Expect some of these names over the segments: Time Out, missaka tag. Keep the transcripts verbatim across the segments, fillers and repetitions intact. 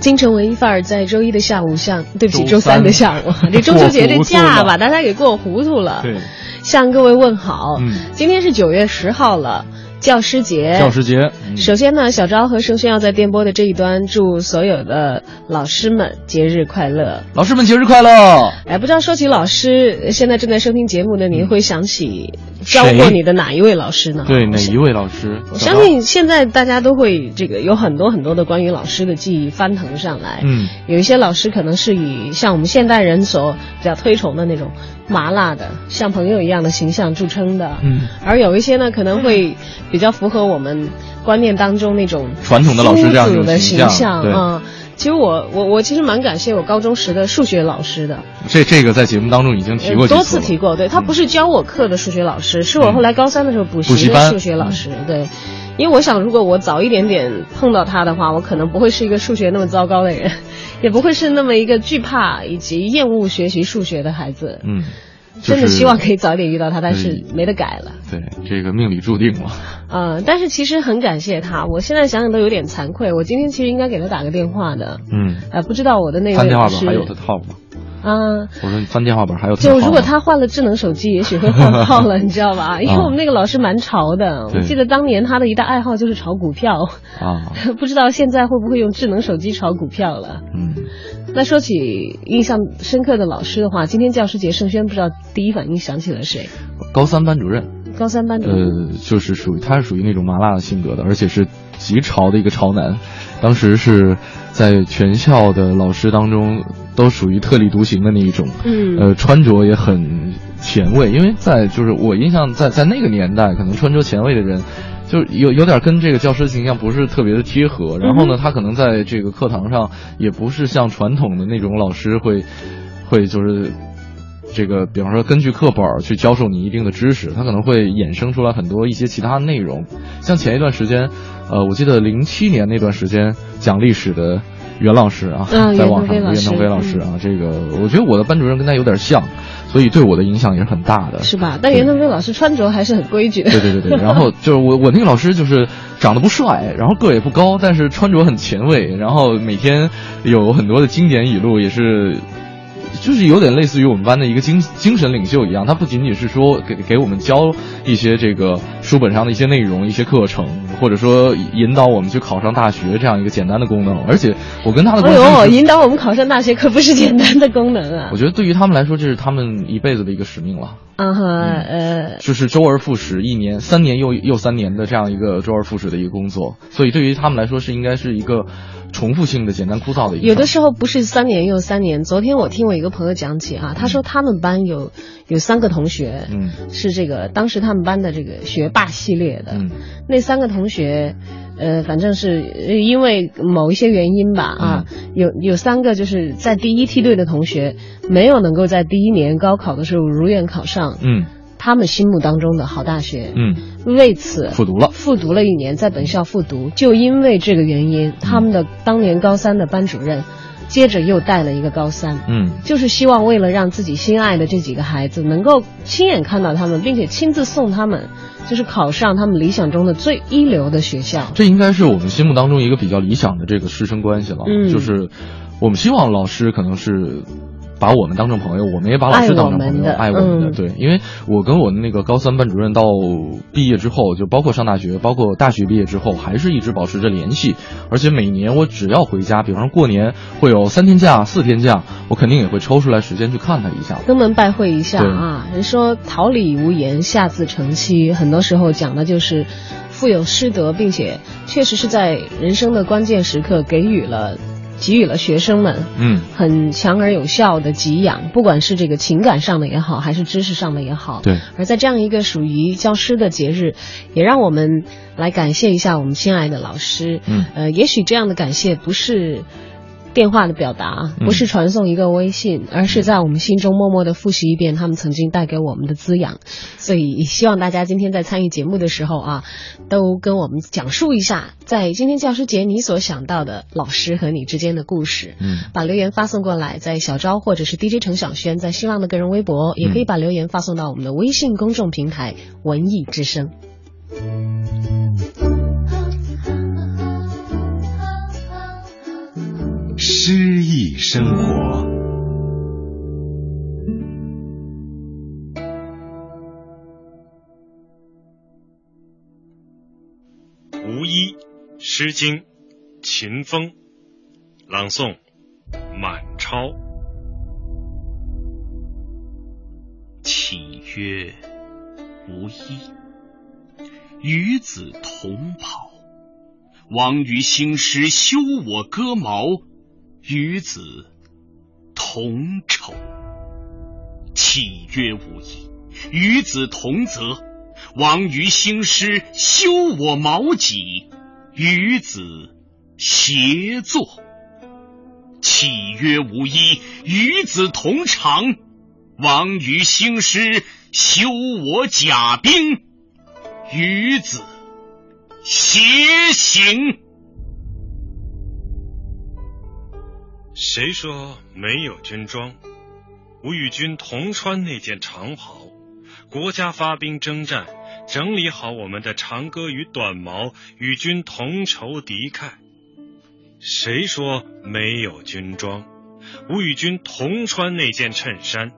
京城文艺范儿在周一的下午向，对不起，周三的下午，这中秋节这假把大家给过糊涂了。对，向各位问好。嗯，今天是九月十号了，教师节。教师节。嗯、首先呢，小昭和盛轩要在电波的这一端祝所有的老师们节日快乐。老师们节日快乐！哎，不知道说起老师，现在正在收听节目的您会想起教过你的哪一位老师呢？对，哪一位老师？我相信现在大家都会这个有很多很多的关于老师的记忆翻腾上来。嗯，有一些老师可能是以像我们现代人所比较推崇的那种麻辣的、像朋友一样的形象著称的。嗯，而有一些呢可能会比较符合我们观念当中那种传统的老师这样一种形象啊。其实我我我其实蛮感谢我高中时的数学老师的。这这个在节目当中已经提过几次了，多次提过。对，他不是教我课的数学老师，是我后来高三的时候补习的数学老师。嗯、对，因为我想如果我早一点点碰到他的话，我可能不会是一个数学那么糟糕的人，也不会是那么一个惧怕以及厌恶学习数学的孩子。嗯。就是、真的希望可以早点遇到他，但是没得改了。对，这个命里注定了。嗯，但是其实很感谢他，我现在想想都有点惭愧。我今天其实应该给他打个电话的。嗯，呃，不知道我的那位翻电话本还有他套吗？啊，我说翻电话本还有他套吗？就如果他换了智能手机，也许会换套了，你知道吧？因为我们那个老师蛮潮的，啊、我记得当年他的一大爱好就是炒股票。啊，不知道现在会不会用智能手机炒股票了？嗯。那说起印象深刻的老师的话，今天教师节，盛轩不知道第一反应想起了谁？高三班主任。高三班主任。呃，就是属于他是属于那种麻辣的性格的，而且是极潮的一个潮男。当时是在全校的老师当中都属于特立独行的那一种。嗯。呃，穿着也很前卫，因为在就是我印象在在那个年代，可能穿着前卫的人。就有有点跟这个教师形象不是特别的贴合，然后呢，他可能在这个课堂上也不是像传统的那种老师会，会就是，这个比方说根据课本去教授你一定的知识，他可能会衍生出来很多一些其他内容。像前一段时间，呃，我记得零七年那段时间讲历史的袁老师啊，嗯、在网上袁腾飞老师啊，嗯、这个我觉得我的班主任跟他有点像。所以对我的影响也是很大的，是吧？但袁腾飞老师穿着还是很规矩的。对对对对，然后就是我我那个老师就是长得不帅，然后个也不高，但是穿着很前卫，然后每天有很多的经典语录，也是就是有点类似于我们班的一个精精神领袖一样。他不仅仅是说给给我们教一些这个书本上的一些内容、一些课程，或者说引导我们去考上大学这样一个简单的功能。而且我跟他的关系，哎呦，引导我们考上大学可不是简单的功能啊！我觉得对于他们来说，这是他们一辈子的一个使命了。嗯哼，呃，就是周而复始，一年、三年又又三年的这样一个周而复始的一个工作。所以对于他们来说，是应该是一个重复性的、简单枯燥的一个。有的时候不是三年又三年。昨天我听我一个朋友讲起啊，他说他们班有有三个同学，嗯，是这个当时他们班的这个学霸系列的，嗯，那三个同学，呃，反正是因为某一些原因吧，啊，嗯、有有三个就是在第一梯队的同学没有能够在第一年高考的时候如愿考上，嗯。他们心目当中的好大学，嗯，为此复读了，复读了一年，在本校复读，就因为这个原因，他们的当年高三的班主任，接着又带了一个高三，嗯，就是希望为了让自己心爱的这几个孩子能够亲眼看到他们，并且亲自送他们，就是考上他们理想中的最一流的学校。这应该是我们心目当中一个比较理想的这个师生关系了，嗯，就是我们希望老师可能是。把我们当成朋友，我们也把老师当成朋友，爱我们的，对，因为我跟我的那个高三班主任到毕业之后，就包括上大学，包括大学毕业之后，还是一直保持着联系，而且每年我只要回家，比方说过年会有三天假、四天假，我肯定也会抽出来时间去看他一下，登门拜会一下啊。人说桃李无言，下自成蹊，很多时候讲的就是富有师德，并且确实是在人生的关键时刻给予了。给予了学生们嗯很强而有效的给养，不管是这个情感上的也好，还是知识上的也好。对。而在这样一个属于教师的节日，也让我们来感谢一下我们亲爱的老师。嗯。呃，也许这样的感谢不是电话的表达，不是传送一个微信，嗯，而是在我们心中默默地复习一遍他们曾经带给我们的滋养。所以希望大家今天在参与节目的时候啊，都跟我们讲述一下在今天教师节你所想到的老师和你之间的故事，嗯，把留言发送过来，在小昭或者是 D J 程晓轩在新浪的个人微博，也可以把留言发送到我们的微信公众平台文艺之声。诗意生活，无一，诗经，秦风，朗诵，满超。岂曰无衣，与子同袍。王于兴师，修我戈矛。与子同仇，岂曰无衣？与子同泽。王于兴师，修我矛戟。与子偕作。岂曰无衣？与子同长。王于兴师，修我甲兵。与子偕行。谁说没有军装？吾与君同穿那件长袍。国家发兵征战，整理好我们的长戈与短矛，与君同仇敌忾。谁说没有军装？吾与君同穿那件衬衫。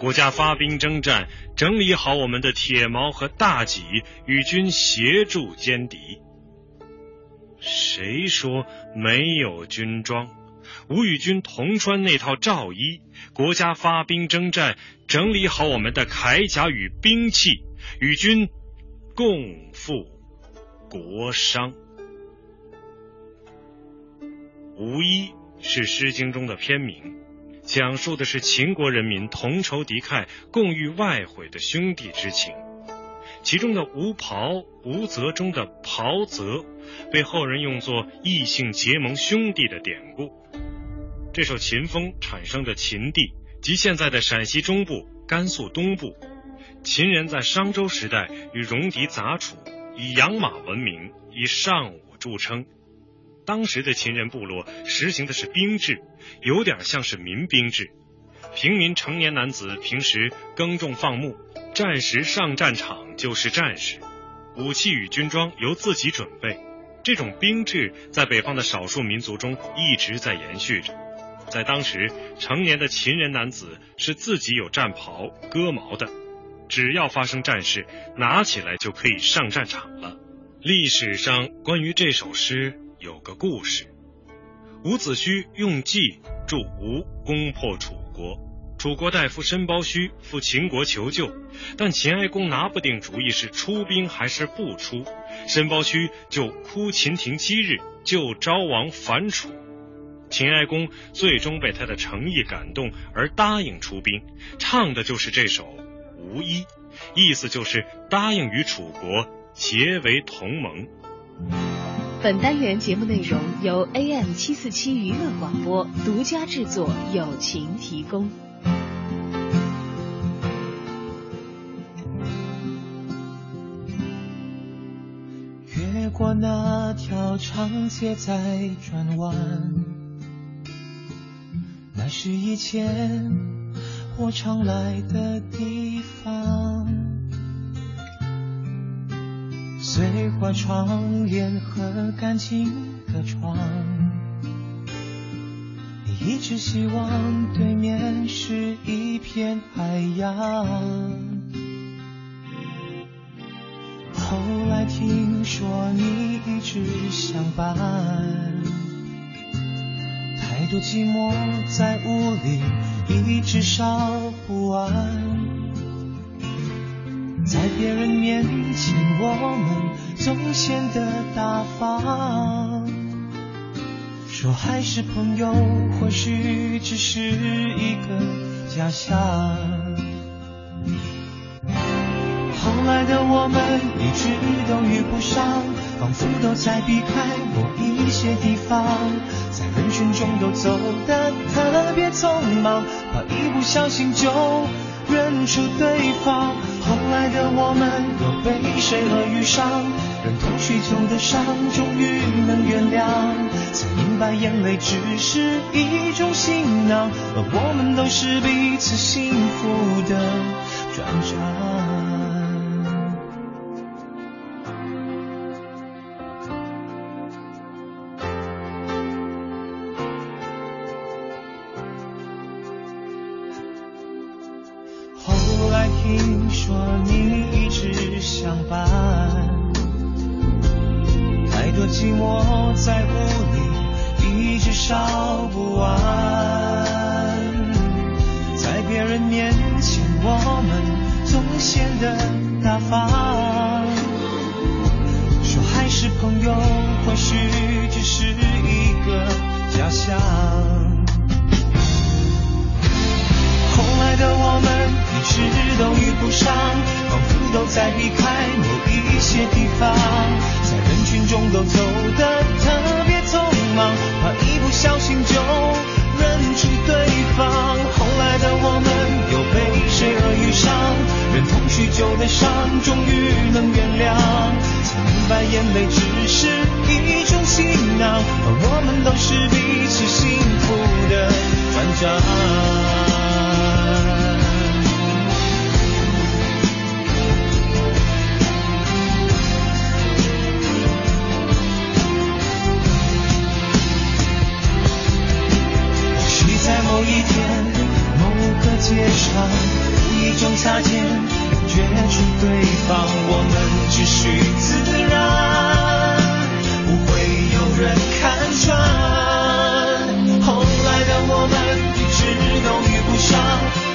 国家发兵征战，整理好我们的铁矛和大戟，与君协助歼敌。谁说没有军装？吾与君同穿那套罩衣，国家发兵征战，整理好我们的铠甲与兵器，与君共赴国殇。无衣是《诗经》中的篇名，讲述的是秦国人民同仇敌忾、共御外侮的兄弟之情。其中的无袍、无泽中的袍泽，被后人用作异姓结盟兄弟的典故。这首《秦风》产生的秦地，即现在的陕西中部、甘肃东部。秦人在商周时代与戎狄杂处，以养马闻名，以尚武著称。当时的秦人部落实行的是兵制，有点像是民兵制。平民成年男子平时耕种放牧，战时上战场就是战士，武器与军装由自己准备。这种兵制在北方的少数民族中一直在延续着。在当时，成年的秦人男子是自己有战袍、戈矛的，只要发生战事，拿起来就可以上战场了。历史上关于这首诗有个故事，伍子胥用计助吴攻破楚国。楚国大夫申包胥赴秦国求救，但秦哀公拿不定主意是出兵还是不出，申包胥就哭秦庭七日，救昭王反楚。秦哀公最终被他的诚意感动而答应出兵，唱的就是这首《无衣》，意思就是答应与楚国结为同盟。本单元节目内容由 A M 七四七 娱乐广播独家制作，友情提供。越过那条长街再转弯，那是以前我常来的地方。碎花窗帘和干净的床，你一直希望对面是一片海洋。后来听说你一直相伴，太多寂寞在屋里一直烧不完，在别人面前我们总显得大方，说还是朋友，或许只是一个假象。后来的我们一直都遇不上，仿佛都在避开某一些地方，在人群中都走得特别匆忙，怕一不小心就认出对方。后来的我们又被谁而遇上，忍痛许久的伤终于能原谅，才明白眼泪只是一种行囊，而我们都是彼此幸福的转场。听说你一直相伴，太多寂寞在乎你一直烧不完，在别人面前我们总显得大方，说还是朋友，或许只是一个假象。后来的我们一直都遇不上，仿佛都在避开某一些地方，在人群中都走得特别匆忙，怕一不小心就认出对方。后来的我们又被谁而遇上，忍痛许久的伤终于能原谅，才明白眼泪只是一种行囊，而我们都是彼此幸福的转账。某一天，某个街上，无意中擦肩，感觉出对方，我们只需自然，不会有人看穿。后来的我们一直都遇不上，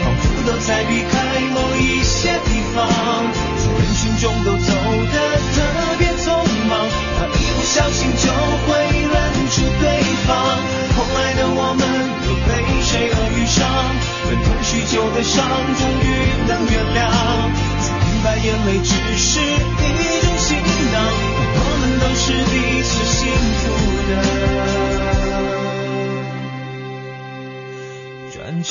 仿佛都在避开某一些地方，在人群中都走得特别匆忙，怕一不小心就会认出对方。后来的我们。谁而遇上，忍痛许久的伤终于能原谅，才明白眼泪只是一种行囊，我们都是彼此幸福的转场。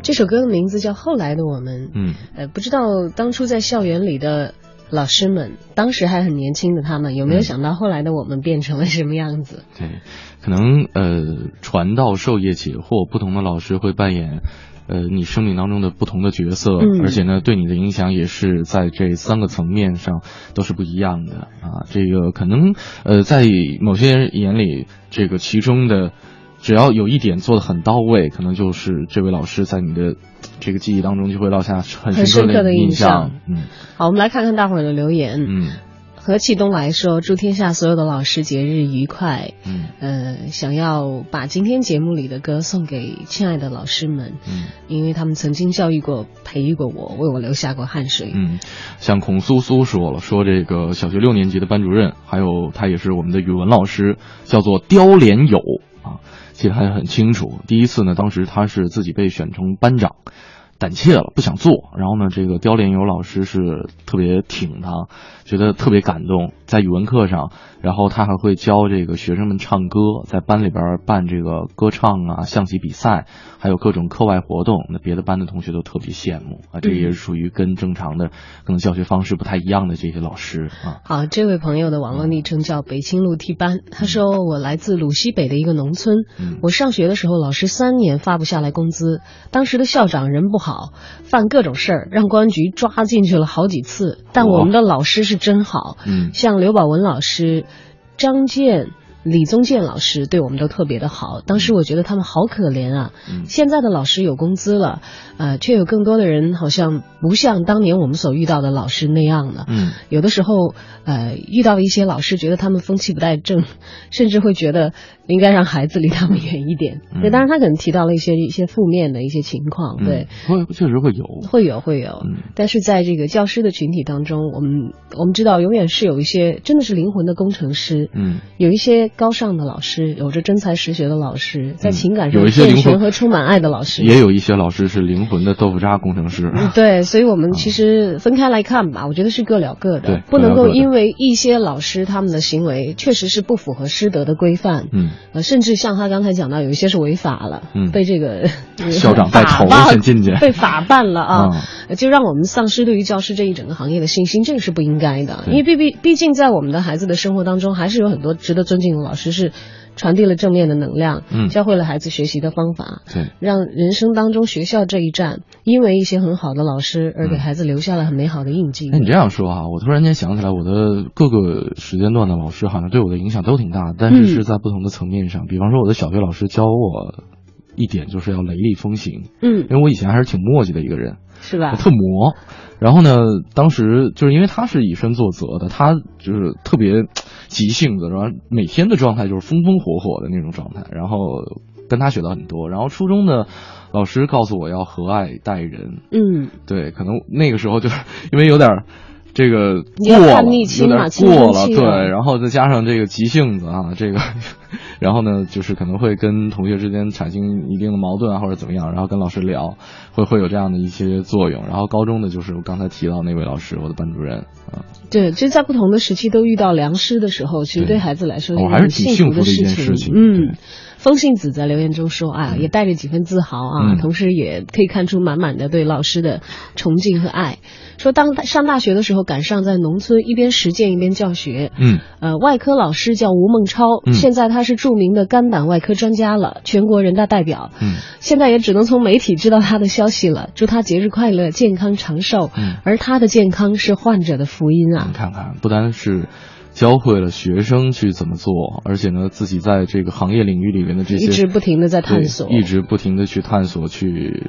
这首歌的名字叫《后来的我们》。嗯，呃，不知道当初在校园里的老师们，当时还很年轻的他们，有没有想到后来的我们变成了什么样子？嗯、对，可能呃，传道授业解惑，不同的老师会扮演呃你生命当中的不同的角色，嗯、而且呢，对你的影响也是在这三个层面上都是不一样的啊。这个可能呃，在某些人眼里，这个其中的。只要有一点做得很到位，可能就是这位老师在你的这个记忆当中就会落下很深刻的印象。嗯，好，我们来看看大伙儿的留言。嗯，何启东来说，祝天下所有的老师节日愉快。嗯，呃，想要把今天节目里的歌送给亲爱的老师们，嗯，因为他们曾经教育过、培育过我，为我留下过汗水。嗯，像孔苏苏说了，说这个小学六年级的班主任，还有他也是我们的语文老师，叫做刁连友啊。记得还很清楚，第一次呢，当时他是自己被选成班长，胆怯了，不想做。然后呢，这个刁连友老师是特别挺他，觉得特别感动。在语文课上，然后他还会教这个学生们唱歌，在班里边办这个歌唱啊、象棋比赛，还有各种课外活动。那别的班的同学都特别羡慕啊，这也是属于跟正常的可能教学方式不太一样的这些老师啊。好，这位朋友的网络昵称叫北青路替班，他说我来自鲁西北的一个农村，嗯、我上学的时候老师三年发不下来工资，当时的校长人不好，犯各种事儿，让公安局抓进去了好几次。但我们的老师是真好，嗯、像刘宝文老师、张健、李宗健老师对我们都特别的好，当时我觉得他们好可怜啊、嗯、现在的老师有工资了，呃，却有更多的人好像不像当年我们所遇到的老师那样了、嗯、有的时候呃，遇到一些老师觉得他们风气不太正，甚至会觉得应该让孩子离他们远一点、嗯、对，当然他可能提到了一些一些负面的一些情况，对、嗯、确实会有会有会有、嗯、但是在这个教师的群体当中，我们我们知道永远是有一些真的是灵魂的工程师，嗯，有一些高尚的老师，有着真才实学的老师，在情感上健全和充满爱的老师、嗯、有也有一些老师是灵魂的豆腐渣工程师、嗯、对，所以我们其实分开来看吧，我觉得是各了各的，不能够因为一些老师他们的行为确实是不符合师德的规范，嗯、呃，甚至像他刚才讲到有一些是违法了、嗯、被这个校长带头先进去被法办了啊、嗯，就让我们丧失对于教师这一整个行业的信心，这个是不应该的，因为毕毕毕竟在我们的孩子的生活当中还是有很多值得尊敬的老师是传递了正面的能量、嗯、教会了孩子学习的方法，对，让人生当中学校这一站因为一些很好的老师而给孩子留下了很美好的印记、嗯、那你这样说啊，我突然间想起来我的各个时间段的老师好像对我的影响都挺大，但是是在不同的层面上、嗯、比方说我的小学老师教我一点就是要雷厉风行，嗯，因为我以前还是挺磨叽的一个人，是吧，我特磨，然后呢当时就是因为他是以身作则的，他就是特别急性子，然后每天的状态就是风风火火的那种状态，然后跟他学到很多，然后初中的老师告诉我要和蔼待人，嗯，对，可能那个时候就是因为有点这个过了，有点过了，对，然后再加上这个急性子啊，这个然后呢就是可能会跟同学之间产生一定的矛盾啊，或者怎么样，然后跟老师聊会会有这样的一些作用，然后高中的就是我刚才提到那位老师，我的班主任啊，对，就在不同的时期都遇到良师的时候，其实对孩子来说我还是挺幸福的一件事情，嗯，风信子在留言中说啊，也带着几分自豪啊、嗯、同时也可以看出满满的对老师的崇敬和爱，说当上大学的时候赶上在农村一边实践一边教学，嗯，呃，外科老师叫吴孟超、嗯、现在他是著名的肝胆外科专家了，全国人大代表，嗯，现在也只能从媒体知道他的消息了，祝他节日快乐，健康长寿、嗯、而他的健康是患者的福音啊，你看看不单是教会了学生去怎么做，而且呢，自己在这个行业领域里面的这些一直不停的在探索，一直不停的去探索，去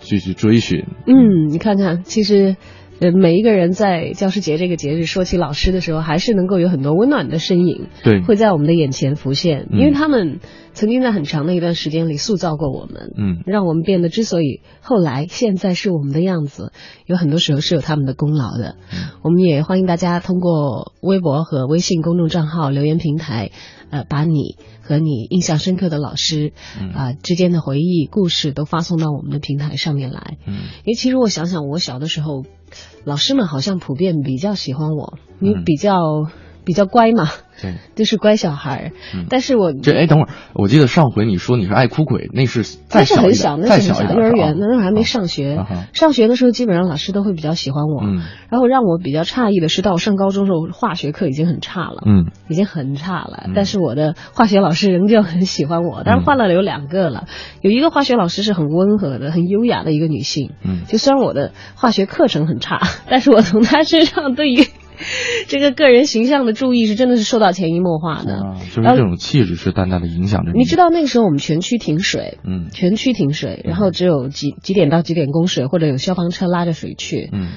去去追寻。嗯，你看看，其实，呃，每一个人在教师节这个节日说起老师的时候，还是能够有很多温暖的身影，对，会在我们的眼前浮现，因为他们曾经在很长的一段时间里塑造过我们，嗯，让我们变得之所以后来现在是我们的样子，有很多时候是有他们的功劳的。嗯、我们也欢迎大家通过微博和微信公众账号留言平台，呃，把你和你印象深刻的老师啊、呃、之间的回忆故事都发送到我们的平台上面来。嗯，因为其实我想想，我小的时候，老师们好像普遍比较喜欢我，因为比较。嗯，比较乖嘛，对，就是乖小孩、嗯、但是我这哎，等会儿，我记得上回你说你是爱哭鬼，那是再小一点，那是很小，那是很小，幼儿园那时候还没上学、啊、上学的时候基本上老师都会比较喜欢我、嗯、然后让我比较诧异的是到我上高中的时候化学课已经很差了，嗯，已经很差了、嗯、但是我的化学老师仍旧很喜欢我，当然换了有两个了、嗯、有一个化学老师是很温和的很优雅的一个女性，嗯，就虽然我的化学课程很差，但是我从她身上对于这个个人形象的注意是真的是受到潜移默化的、啊、就是这种气质是淡淡的影响着你。你知道那个时候我们全区停水，嗯，全区停水，然后只有几几点到几点供水，或者有消防车拉着水去，嗯，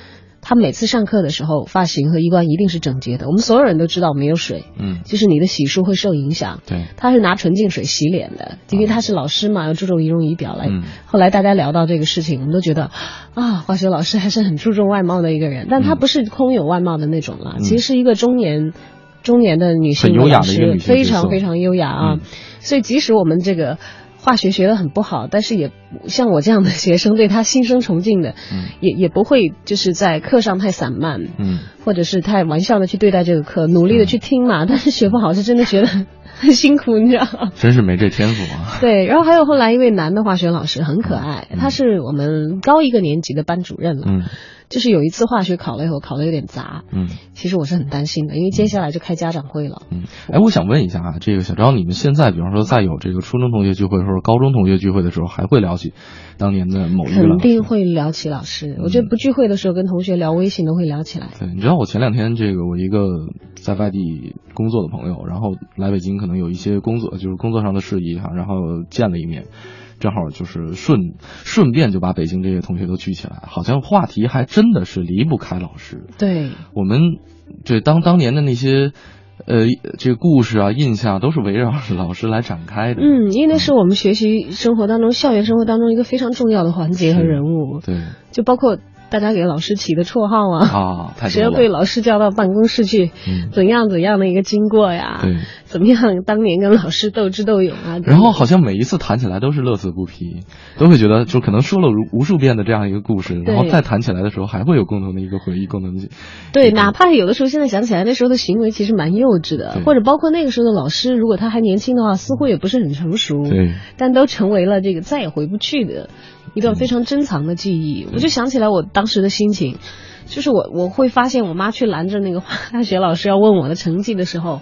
他每次上课的时候发型和衣冠一定是整洁的，我们所有人都知道没有水，嗯，就是你的洗漱会受影响，对，他是拿纯净水洗脸的，因为他是老师嘛，要注重仪容仪表来、嗯、后来大家聊到这个事情，我们都觉得啊，化学老师还是很注重外貌的一个人，但他不是空有外貌的那种啦、嗯、其实是一个中年中年的女性老师，很优雅的一个女性，非常非常优雅啊、嗯、所以即使我们这个化学学得很不好，但是也像我这样的学生对他心生崇敬的、嗯、也也不会就是在课上太散漫，嗯，或者是太玩笑的去对待这个课，努力的去听嘛、嗯、但是学不好是真的学得很辛苦，你知道吗？真是没这天赋啊。对，然后还有后来一位男的化学老师很可爱，嗯、他是我们高一个年级的班主任了。嗯，就是有一次化学考了以后，考的有点杂。嗯，其实我是很担心的，因为接下来就开家长会了。嗯，哎，我想问一下啊，这个小张，你们现在比方说在有这个初中同学聚会或者高中同学聚会的时候，还会聊起当年的某一个老师？肯定会聊起老师。嗯、我觉得不聚会的时候跟同学聊微信都会聊起来。对，你知道我前两天这个我一个在外地工作的朋友，然后来北京可能有一些工作，就是工作上的事宜哈，然后见了一面。正好就是顺顺便就把北京这些同学都聚起来，好像话题还真的是离不开老师。对，我们这当当年的那些呃这个故事啊印象都是围绕着老师来展开的。嗯，因为那是我们学习生活当中、嗯、校园生活当中一个非常重要的环节和人物。对，就包括大家给老师起的绰号啊，啊太谁要被老师叫到办公室去、嗯、怎样怎样的一个经过呀，对，怎么样当年跟老师斗智斗勇啊，然后好像每一次谈起来都是乐此不疲，都会觉得就可能说了无数遍的这样一个故事，然后再谈起来的时候还会有共同的一个回忆，共同的对，哪怕有的时候现在想起来那时候的行为其实蛮幼稚的，或者包括那个时候的老师如果他还年轻的话似乎也不是很成熟，对，但都成为了这个再也回不去的一段非常珍藏的记忆。我就想起来我当时的心情，就是我我会发现我妈去拦着那个化学老师要问我的成绩的时候，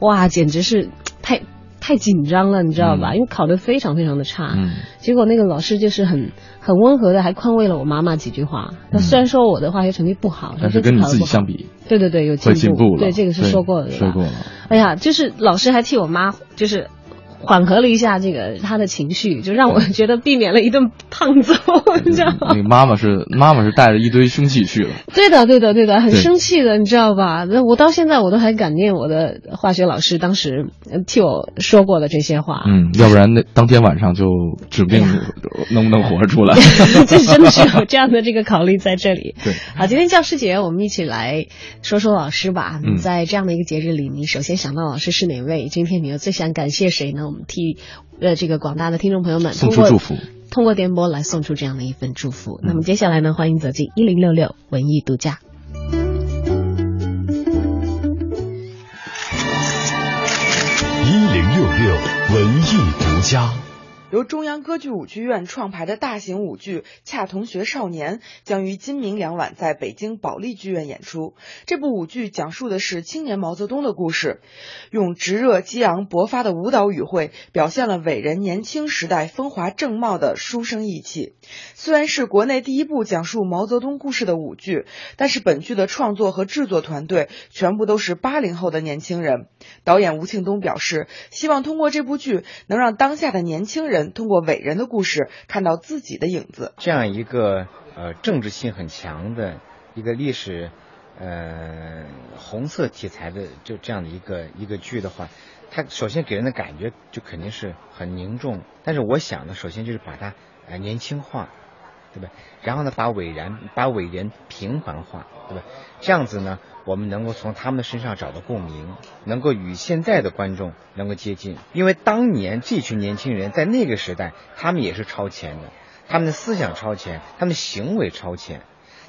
哇，简直是太太紧张了，你知道吧、嗯、因为考得非常非常的差、嗯、结果那个老师就是很很温和的还宽慰了我妈妈几句话，那、嗯、虽然说我的化学成绩不好，但是跟你自己相比，对对对，有进步，会进步了，对，这个是说过的，说过了。哎呀，就是老师还替我妈就是缓和了一下这个他的情绪，就让我觉得避免了一顿胖揍，你知道吗？你妈妈是妈妈是带着一堆生气去了。对的，对的，对的，很生气的，你知道吧？我到现在我都还感念我的化学老师当时替我说过的这些话。嗯，要不然那当天晚上就指不定能不能活出来。这真的是有这样的这个考虑在这里。对，好，今天教师节我们一起来说说老师吧。嗯、在这样的一个节日里，你首先想到老师是哪位？今天你又最想感谢谁呢？我们替呃这个广大的听众朋友们送出祝福，通过电波来送出这样的一份祝福。嗯、那么接下来呢，欢迎走进一零六六文艺独家。一零六六文艺独家。由中央歌剧舞剧院创排的大型舞剧《恰同学少年》将于今明两晚在北京保利剧院演出。这部舞剧讲述的是青年毛泽东的故事，用炙热激昂勃发的舞蹈语汇表现了伟人年轻时代风华正茂的书生意气。虽然是国内第一部讲述毛泽东故事的舞剧，但是本剧的创作和制作团队全部都是八零后的年轻人。导演吴庆东表示，希望通过这部剧能让当下的年轻人通过伟人的故事看到自己的影子。这样一个呃政治性很强的一个历史呃红色题材的就这样的一个一个剧的话，它首先给人的感觉就肯定是很凝重，但是我想呢，首先就是把它呃年轻化，对吧？然后呢，把伟人把伟人平凡化，对吧？这样子呢，我们能够从他们的身上找到共鸣，能够与现在的观众能够接近。因为当年这群年轻人在那个时代，他们也是超前的，他们的思想超前，他们的行为超前。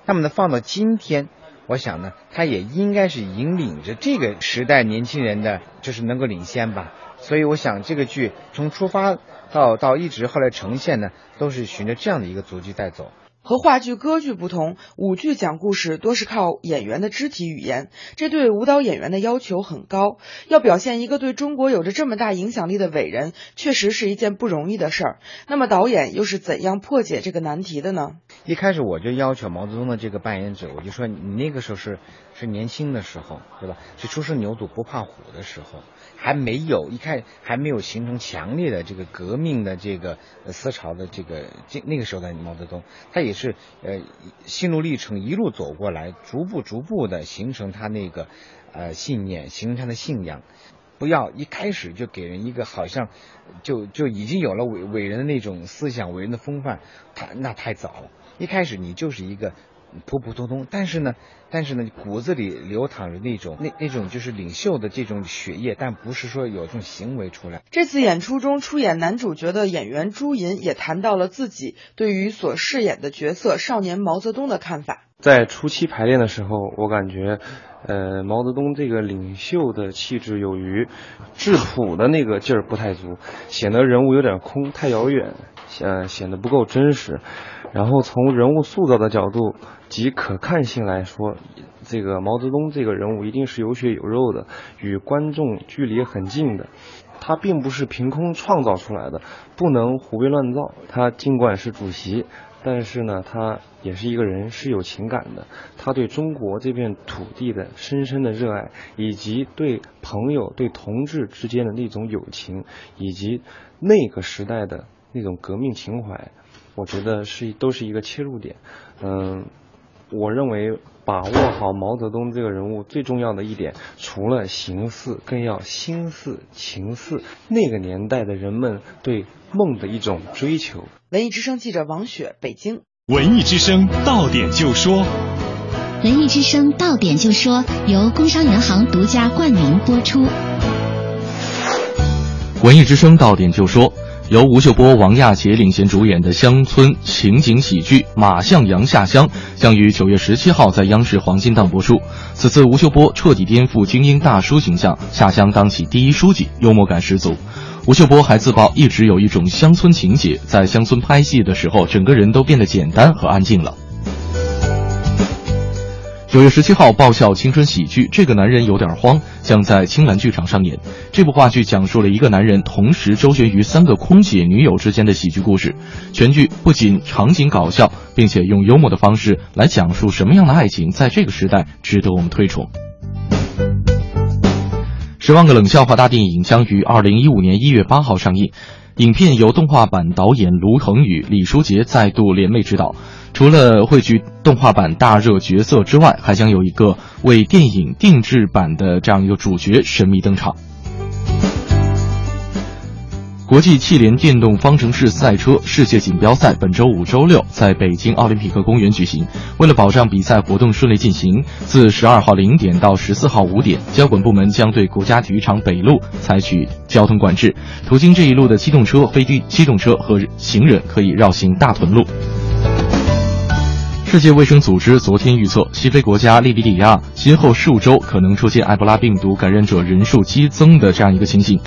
那么呢，放到今天，我想呢，他也应该是引领着这个时代年轻人的，就是能够领先吧。所以我想这个剧从出发到到一直后来呈现呢，都是循着这样的一个足迹在走。和话剧、歌剧不同，舞剧讲故事多是靠演员的肢体语言，这对舞蹈演员的要求很高。要表现一个对中国有着这么大影响力的伟人，确实是一件不容易的事儿。那么导演又是怎样破解这个难题的呢？一开始我就要求毛泽东的这个扮演者，我就说你那个时候是是年轻的时候，对吧？是初生牛犊不怕虎的时候，还没有一开还没有形成强烈的这个革命的这个思潮的这个这那个时候的毛泽东，他也是呃心路历程一路走过来，逐步逐步的形成他那个呃信念，形成他的信仰。不要一开始就给人一个好像就就已经有了伟伟人的那种思想、伟人的风范，他那太早了。一开始你就是一个普普通通，但是呢，但是呢，骨子里流淌着那种那那种就是领袖的这种血液，但不是说有这种行为出来。这次演出中出演男主角的演员朱寅也谈到了自己对于所饰演的角色少年毛泽东的看法。在初期排练的时候，我感觉呃，毛泽东这个领袖的气质有余，质朴的那个劲儿不太足，显得人物有点空，太遥远，呃，显得不够真实。然后从人物塑造的角度及可看性来说，这个毛泽东这个人物一定是有血有肉的，与观众距离很近的，他并不是凭空创造出来的，不能胡编乱造。他尽管是主席，但是呢，他也是一个人，是有情感的。他对中国这片土地的深深的热爱，以及对朋友、对同志之间的那种友情，以及那个时代的那种革命情怀，我觉得是都是一个切入点。嗯，我认为把握好毛泽东这个人物最重要的一点，除了形似，更要心似、情似。那个年代的人们对梦的一种追求。文艺之声记者王雪，北京。文艺之声到点就说。文艺之声到点就说，由工商银行独家冠名播出。文艺之声到点就说，由吴秀波、王亚杰领衔主演的乡村情景喜剧《马向阳下乡》将于九月十七号在央视黄金档播出。此次吴秀波彻底颠覆精英大叔形象，下乡当起第一书记，幽默感十足。吴秀波还自曝一直有一种乡村情结，在乡村拍戏的时候，整个人都变得简单和安静了。九月十七号爆笑青春喜剧《这个男人有点慌》将在青蓝剧场上演。这部话剧讲述了一个男人同时周旋于三个空姐女友之间的喜剧故事。全剧不仅场景搞笑，并且用幽默的方式来讲述什么样的爱情在这个时代值得我们推崇。十万个冷笑话大电影将于二零一五年一月八号上映。影片由动画版导演卢腾宇、李书杰再度联袂执导，除了汇聚动画版大热角色之外，还将有一个为电影定制版的这样一个主角神秘登场。国际汽联电动方程式赛车世界锦标赛本周五、周六在北京奥林匹克公园举行。为了保障比赛活动顺利进行，自十二号零点到十四号五点，交管部门将对国家体育场北路采取交通管制，途经这一路的机动车、非机动车和行人可以绕行大屯路。世界卫生组织昨天预测，西非国家利比里亚今后数周可能出现埃博拉病毒感染者人数激增的这样一个情形，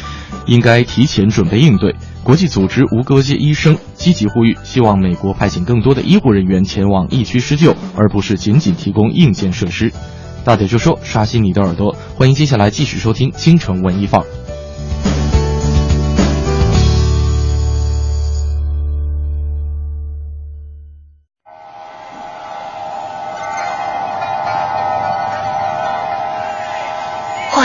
应该提前准备应对。国际组织无国界医生积极呼吁，希望美国派遣更多的医护人员前往疫区施救，而不是仅仅提供硬件设施。大点就说，刷新你的耳朵，欢迎接下来继续收听京城文艺范儿。或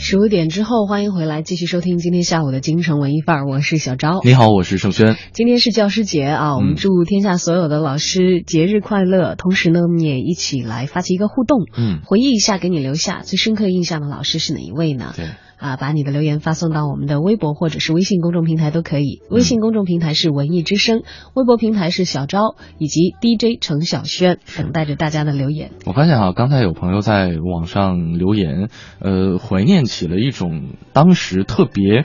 十五点之后，欢迎回来，继续收听今天下午的京城文艺范儿，我是小昭。你好，我是盛轩。今天是教师节啊，我们祝天下所有的老师节日快乐。同时呢，我们也一起来发起一个互动，嗯，回忆一下给你留下最深刻印象的老师是哪一位呢？对。啊，把你的留言发送到我们的微博或者是微信公众平台都可以。微信公众平台是文艺之声，微博平台是小昭以及 D J 程小轩，等待着大家的留言。我发现啊，刚才有朋友在网上留言，呃，怀念起了一种当时特别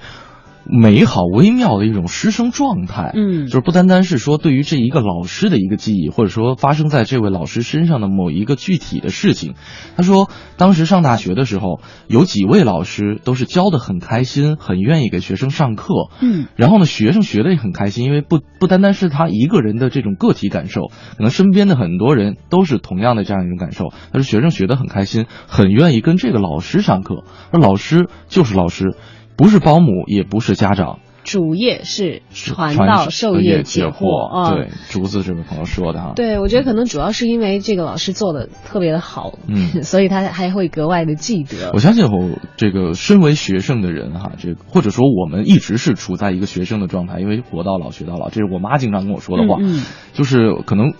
美好微妙的一种师生状态，嗯，就是不单单是说对于这一个老师的一个记忆，或者说发生在这位老师身上的某一个具体的事情。他说当时上大学的时候，有几位老师都是教得很开心，很愿意给学生上课，嗯，然后呢学生学得也很开心，因为不不单单是他一个人的这种个体感受，可能身边的很多人都是同样的这样一种感受。他说学生学得很开心，很愿意跟这个老师上课，而老师就是老师，不是保姆，也不是家长，主业是传道授业解惑啊、哦。对，竹子这位朋友说的哈。对，我觉得可能主要是因为这个老师做的特别的好，嗯，所以他还会格外的记得。我相信我这个身为学生的人哈，这个或者说我们一直是处在一个学生的状态，因为活到老学到老，这是我妈经常跟我说的话，嗯嗯，就是可能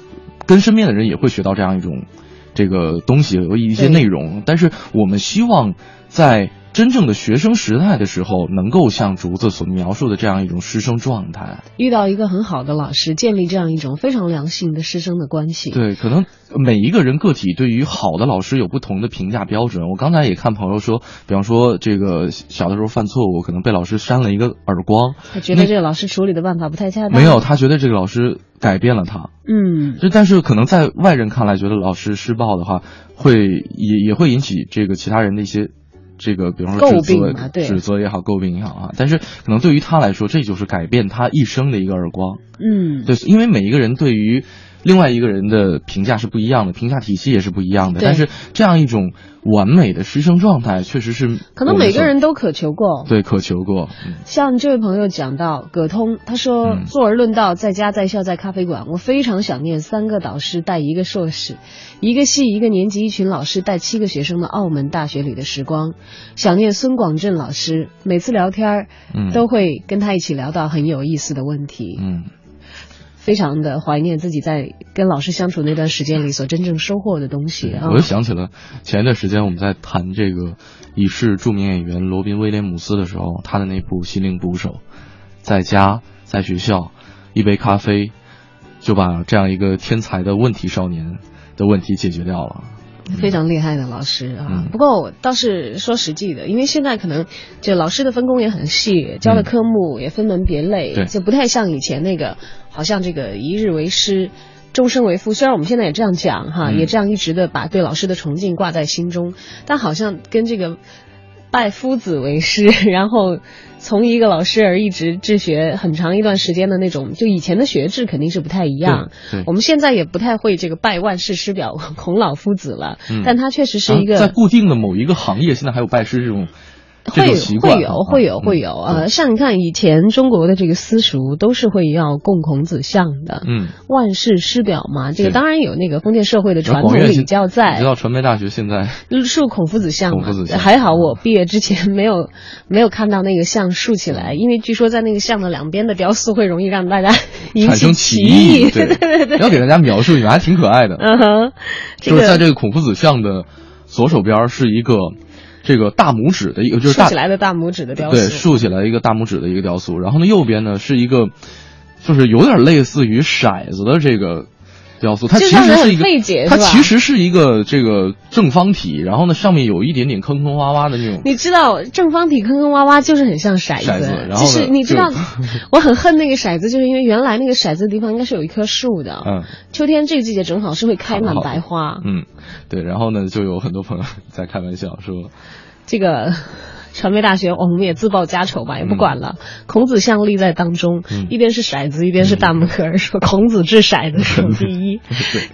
跟身边的人也会学到这样一种。这个东西和一些内容，但是我们希望在真正的学生时代的时候，能够像竹子所描述的这样一种师生状态，遇到一个很好的老师，建立这样一种非常良性的师生的关系。对，可能每一个人个体对于好的老师有不同的评价标准。我刚才也看朋友说，比方说这个小的时候犯错误，可能被老师扇了一个耳光，他觉得这个老师处理的办法不太恰当，没有，他觉得这个老师改变了他。嗯，就但是可能在外人看来，觉得老师施暴的话，会也也会引起这个其他人的一些。这个比方说指责、啊、指责也好，诟病也好啊，但是可能对于他来说，这就是改变他一生的一个耳光。嗯，对，因为每一个人对于另外一个人的评价是不一样的，评价体系也是不一样的，但是这样一种完美的师生状态确实是可能每个人都渴求过。对，渴求过、嗯、像这位朋友讲到葛通，他说、嗯、坐而论道，在家在校在咖啡馆，我非常想念三个导师带一个硕士，一个系一个年级一群老师带七个学生的澳门大学里的时光，想念孙广振老师，每次聊天、嗯、都会跟他一起聊到很有意思的问题。嗯，非常的怀念自己在跟老师相处那段时间里所真正收获的东西啊！我又想起了前一段时间我们在谈这个已逝著名演员罗宾·威廉姆斯的时候，他的那部《心灵捕手》，在家在学校一杯咖啡就把这样一个天才的问题少年的问题解决掉了。非常厉害的老师啊、嗯！不过我倒是说实际的，因为现在可能这老师的分工也很细，教的科目也分门别类、嗯、就不太像以前那个好像这个一日为师终身为父，虽然我们现在也这样讲哈、嗯，也这样一直的把对老师的崇敬挂在心中，但好像跟这个拜夫子为师，然后从一个老师而一直治学很长一段时间的那种，就以前的学制肯定是不太一样。我们现在也不太会这个拜万世师表孔老夫子了、嗯、但他确实是一个、啊、在固定的某一个行业现在还有拜师这种会会有会有会有啊、嗯呃！像你看，以前中国的这个私塾都是会要供孔子像的，嗯，万世师表嘛，这个当然有那个封建社会的传统礼教在。你知道传媒大学现在竖孔夫子像吗？孔夫子像还好，我毕业之前没有没有看到那个像竖起来，因为据说在那个像的两边的雕塑会容易让大家引起歧义。对对对对，要给大家描述一下，还挺可爱的。嗯哼，就是在这个孔夫子像的左手边是一个。这个大拇指的一个就是竖起来的大拇指的雕塑，对，竖起来一个大拇指的一个雕塑。然后呢，右边呢是一个，就是有点类似于骰子的这个雕塑。它其实是一个，是它其实是一个这个正方体，然后呢上面有一点点坑坑洼洼的那种。你知道正方体坑坑洼洼就是很像骰子，骰子然后就是你知道，我很恨那个骰子，就是因为原来那个骰子的地方应该是有一棵树的。嗯，秋天这个季节正好是会开满白花。嗯。对，然后呢，就有很多朋友在开玩笑说，这个传媒大学我们也自曝家丑吧，也不管了。嗯、孔子像立在当中，嗯、一边是骰子，一边是大拇哥，说孔子掷骰子数第一。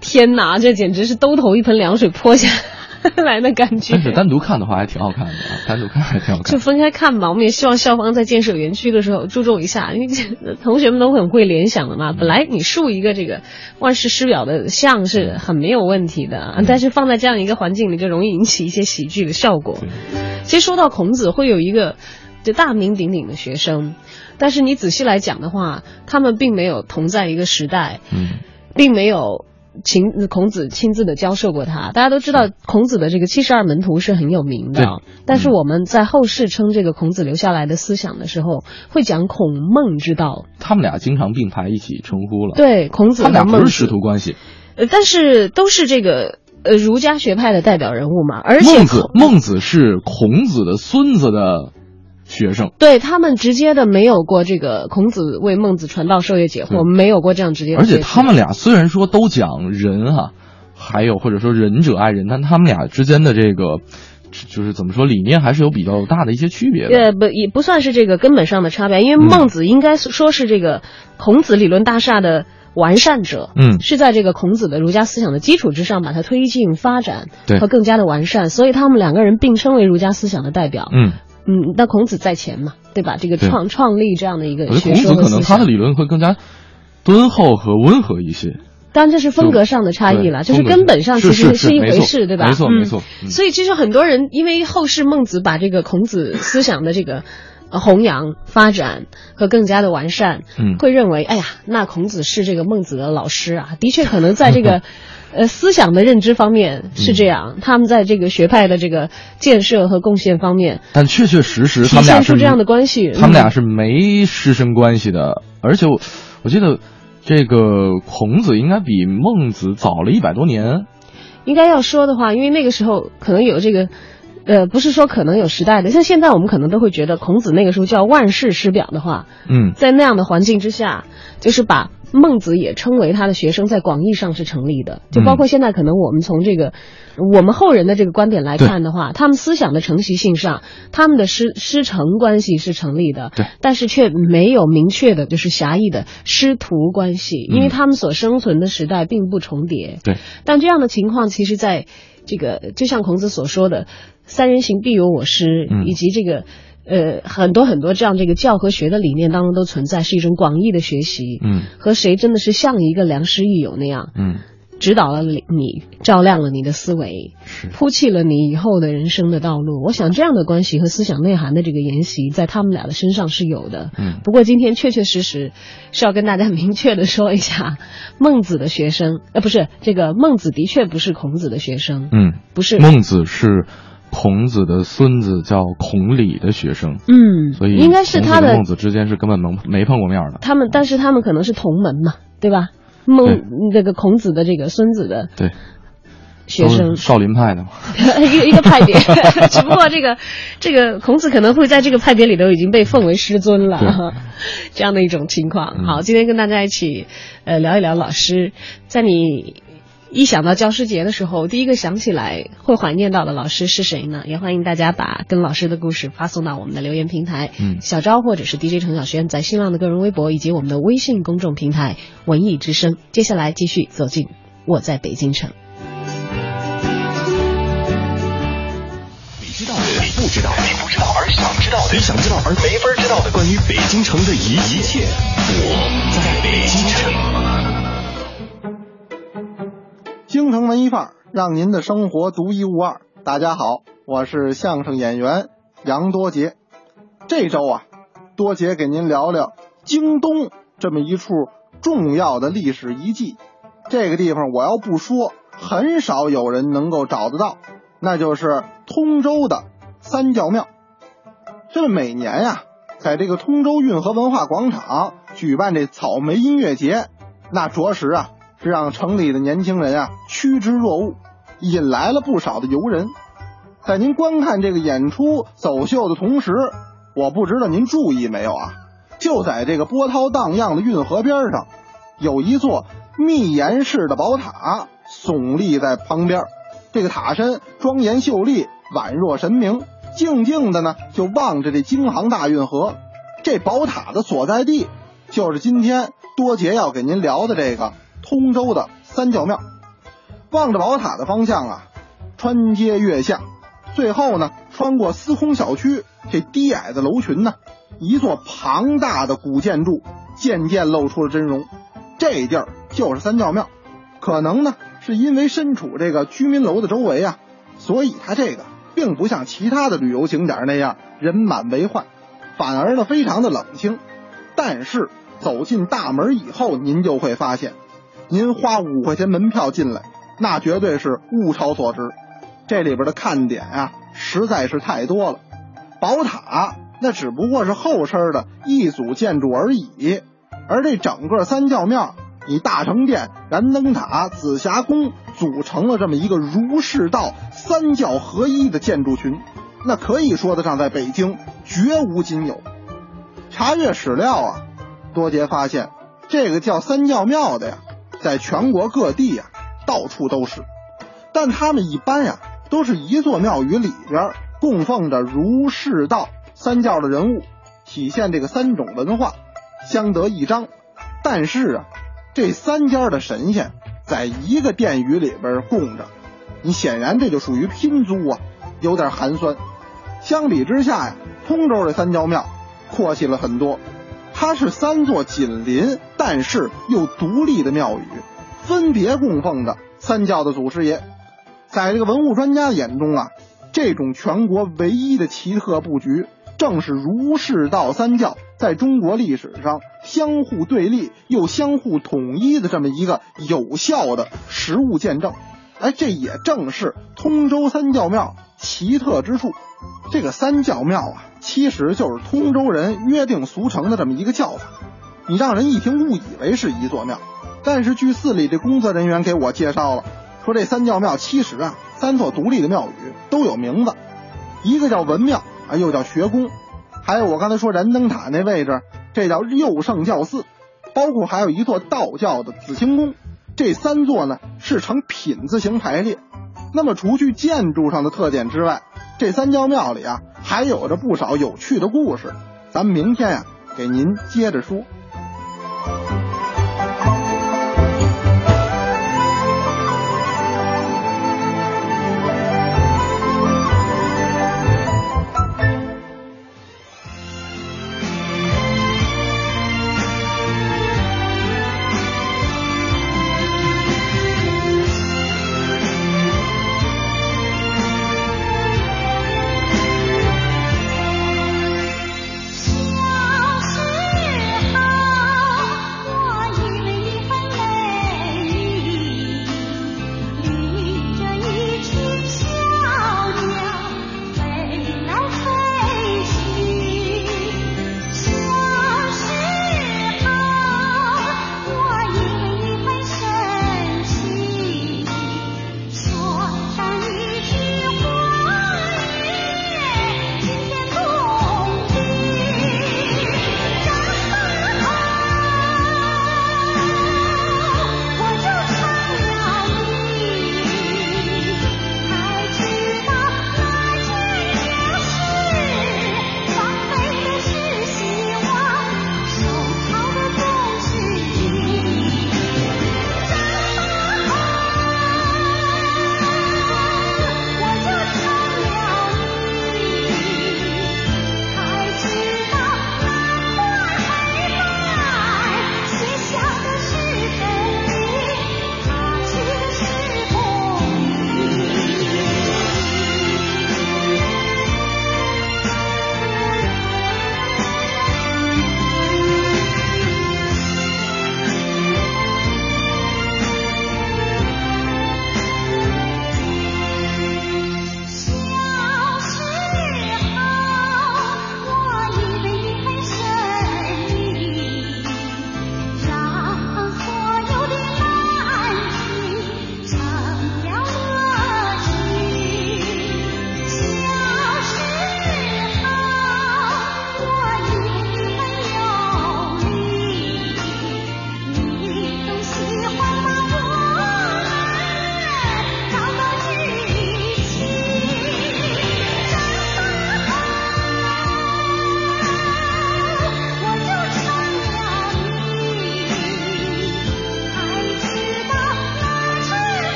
天哪，这简直是兜头一盆凉水泼下来的感觉。但是单独看的话还挺好看的啊，单独看还挺好看。就分开看吧，我们也希望校方在建设园区的时候注重一下，因为同学们都很会联想的嘛。本来你竖一个这个万世师表的像是很没有问题的、嗯，但是放在这样一个环境里就容易引起一些喜剧的效果。其实说到孔子，会有一个就大名鼎鼎的学生，但是你仔细来讲的话，他们并没有同在一个时代，嗯，并没有。孔子亲自的教授过他，大家都知道孔子的这个七十二门徒是很有名的，但是我们在后世称这个孔子留下来的思想的时候，会讲孔孟之道。他们俩经常并排一起称呼了。对，孔子和孟子。他们俩不是师徒关系，呃，但是都是这个呃儒家学派的代表人物嘛。而且孟子，孟子是孔子的孙子的。学生对他们直接的没有过这个孔子为孟子传道授业解惑，没有过这样直接的。而且他们俩虽然说都讲仁啊，还有或者说仁者爱人，但他们俩之间的这个就是怎么说理念还是有比较大的一些区别的。对，不也不算是这个根本上的差别，因为孟子应该说是这个孔子理论大厦的。完善者，嗯，是在这个孔子的儒家思想的基础之上，把它推进发展和更加的完善，所以他们两个人并称为儒家思想的代表。嗯嗯，那孔子在前嘛，对吧？这个创创立这样的一个学说和思想，我觉得孔子可能他的理论会更加敦厚和温和一些。当然这是风格上的差异了，就是根本上其实是一回事，对吧？没错没错、嗯。所以其实很多人因为后世孟子把这个孔子思想的这个弘扬发展和更加的完善，嗯，会认为哎呀，那孔子是这个孟子的老师啊，的确可能在这个呃思想的认知方面是这样，嗯，他们在这个学派的这个建设和贡献方面，但确确实实他们俩是体现出这样的关系，他们俩是没师生关系的，嗯，而且我我记得这个孔子应该比孟子早了一百多年，应该要说的话，因为那个时候可能有这个呃，不是说可能有时代的，像现在我们可能都会觉得孔子那个时候叫万世师表的话，嗯，在那样的环境之下，就是把孟子也称为他的学生，在广义上是成立的。就包括现在可能我们从这个，嗯，我们后人的这个观点来看的话，他们思想的承袭性上，他们的师师承关系是成立的，对，但是却没有明确的就是狭义的师徒关系，因为他们所生存的时代并不重叠，对，但这样的情况其实在这个就像孔子所说的三人行必有我师，以及这个呃很多很多这样这个教和学的理念当中都存在，是一种广义的学习，嗯，和谁真的是像一个良师益友那样，嗯，指导了你，照亮了你的思维，铺砌了你以后的人生的道路。我想这样的关系和思想内涵的这个研习在他们俩的身上是有的，嗯，不过今天确确实实是要跟大家明确的说一下，孟子的学生呃不是这个孟子的确不是孔子的学生，嗯，不是，孟子是孔子的孙子，叫孔鲤的学生，嗯，所以应该是他的孟子之间是根本没碰过面的。他们，但是他们可能是同门嘛，对吧？孟这个孔子的这个孙子的对学生，少林派的嘛，一个一个派别。只不过这个这个孔子可能会在这个派别里头已经被奉为师尊了，这样的一种情况。好，今天跟大家一起呃聊一聊老师，在你一想到教师节的时候，第一个想起来会怀念到的老师是谁呢？也欢迎大家把跟老师的故事发送到我们的留言平台，嗯，小昭或者是 D J 程晓轩在新浪的个人微博以及我们的微信公众平台文艺之声。接下来继续走进我在北京城。你知道的，你不知道的，你不知道而想知道的，你想知道而没法知道的，关于北京城的一切，我在北京城。京城文艺范儿，让您的生活独一无二。大家好，我是相声演员杨多杰。这周啊，多杰给您聊聊京东这么一处重要的历史遗迹。这个地方我要不说，很少有人能够找得到，那就是通州的三教庙。这每年呀，在这个通州运河文化广场举办这草莓音乐节，那着实啊，是让城里的年轻人啊趋之若鹜，引来了不少的游人。在您观看这个演出走秀的同时，我不知道您注意没有啊，就在这个波涛荡漾的运河边上，有一座密檐式的宝塔耸立在旁边。这个塔身庄严秀丽，宛若神明，静静的呢就望着这京杭大运河。这宝塔的所在地就是今天多杰要给您聊的这个通州的三教庙。望着宝塔的方向啊，穿街越巷，最后呢穿过司空小区这低矮的楼群呢，一座庞大的古建筑渐渐露出了真容。这地儿就是三教庙。可能呢是因为身处这个居民楼的周围啊，所以它这个并不像其他的旅游景点那样人满为患，反而呢非常的冷清。但是走进大门以后，您就会发现，您花五块钱门票进来，那绝对是物超所值。这里边的看点啊，实在是太多了。宝塔那只不过是后身的一组建筑而已，而这整个三教庙以大成殿、燃灯塔、紫霞宫组成了这么一个儒释道三教合一的建筑群，那可以说得上在北京绝无仅有。查阅史料啊，多杰发现这个叫三教庙的呀，在全国各地啊到处都是，但他们一般啊都是一座庙宇里边供奉着儒释道三教的人物，体现这个三种文化相得益彰。但是啊，这三家的神仙在一个殿宇里边供着，你显然这就属于拼租啊，有点寒酸。相比之下呀，通州的三教庙阔气了很多，它是三座紧邻但是又独立的庙宇，分别供奉的三教的祖师爷。在这个文物专家眼中啊，这种全国唯一的奇特布局正是儒释道三教在中国历史上相互对立又相互统一的这么一个有效的实物见证。哎，这也正是通州三教庙奇特之处。这个三教庙啊，其实就是通州人约定俗成的这么一个叫法，你让人一听误以为是一座庙，但是据寺里的工作人员给我介绍了，说这三教庙其实啊，三座独立的庙宇都有名字，一个叫文庙啊，又叫学宫，还有我刚才说燃灯塔那位置，这叫佑圣教寺，包括还有一座道教的紫清宫。这三座呢是呈品字形排列。那么除去建筑上的特点之外，这三教庙里啊还有着不少有趣的故事，咱们明天啊给您接着说。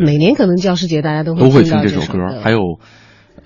每年可能教师节大家都会听到这首歌，还有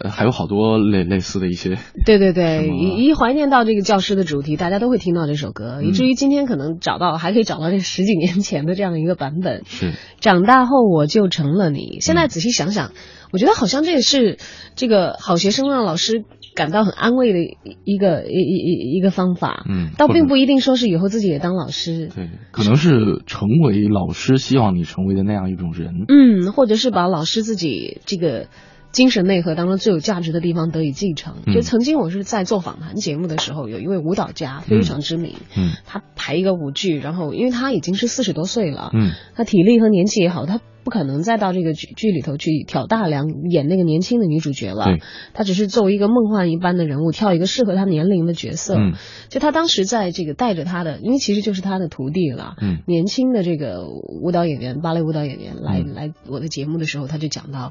呃、还有好多类类似的一些。对对对，一一怀念到这个教师的主题，大家都会听到这首歌，嗯、以至于今天可能找到还可以找到这十几年前的这样一个版本。是。长大后我就成了你。现在仔细想想，嗯、我觉得好像这也是这个好学生让老师感到很安慰的一个一一一个方法，嗯，倒并不一定说是以后自己也当老师，对，可能是成为老师希望你成为的那样一种人，嗯，或者是把老师自己这个精神内核当中最有价值的地方得以继承。嗯、就曾经我是在做访谈节目的时候，有一位舞蹈家非常知名，嗯，嗯他排一个舞剧，然后因为他已经是四十多岁了，嗯，他体力和年纪也好，他不可能再到这个剧里头去挑大梁演那个年轻的女主角了，她只是作为一个梦幻一般的人物跳一个适合她年龄的角色。嗯、就她当时在这个带着她的，因为其实就是她的徒弟了，嗯、年轻的这个舞蹈演员芭蕾舞蹈演员来、嗯、来我的节目的时候，她就讲到，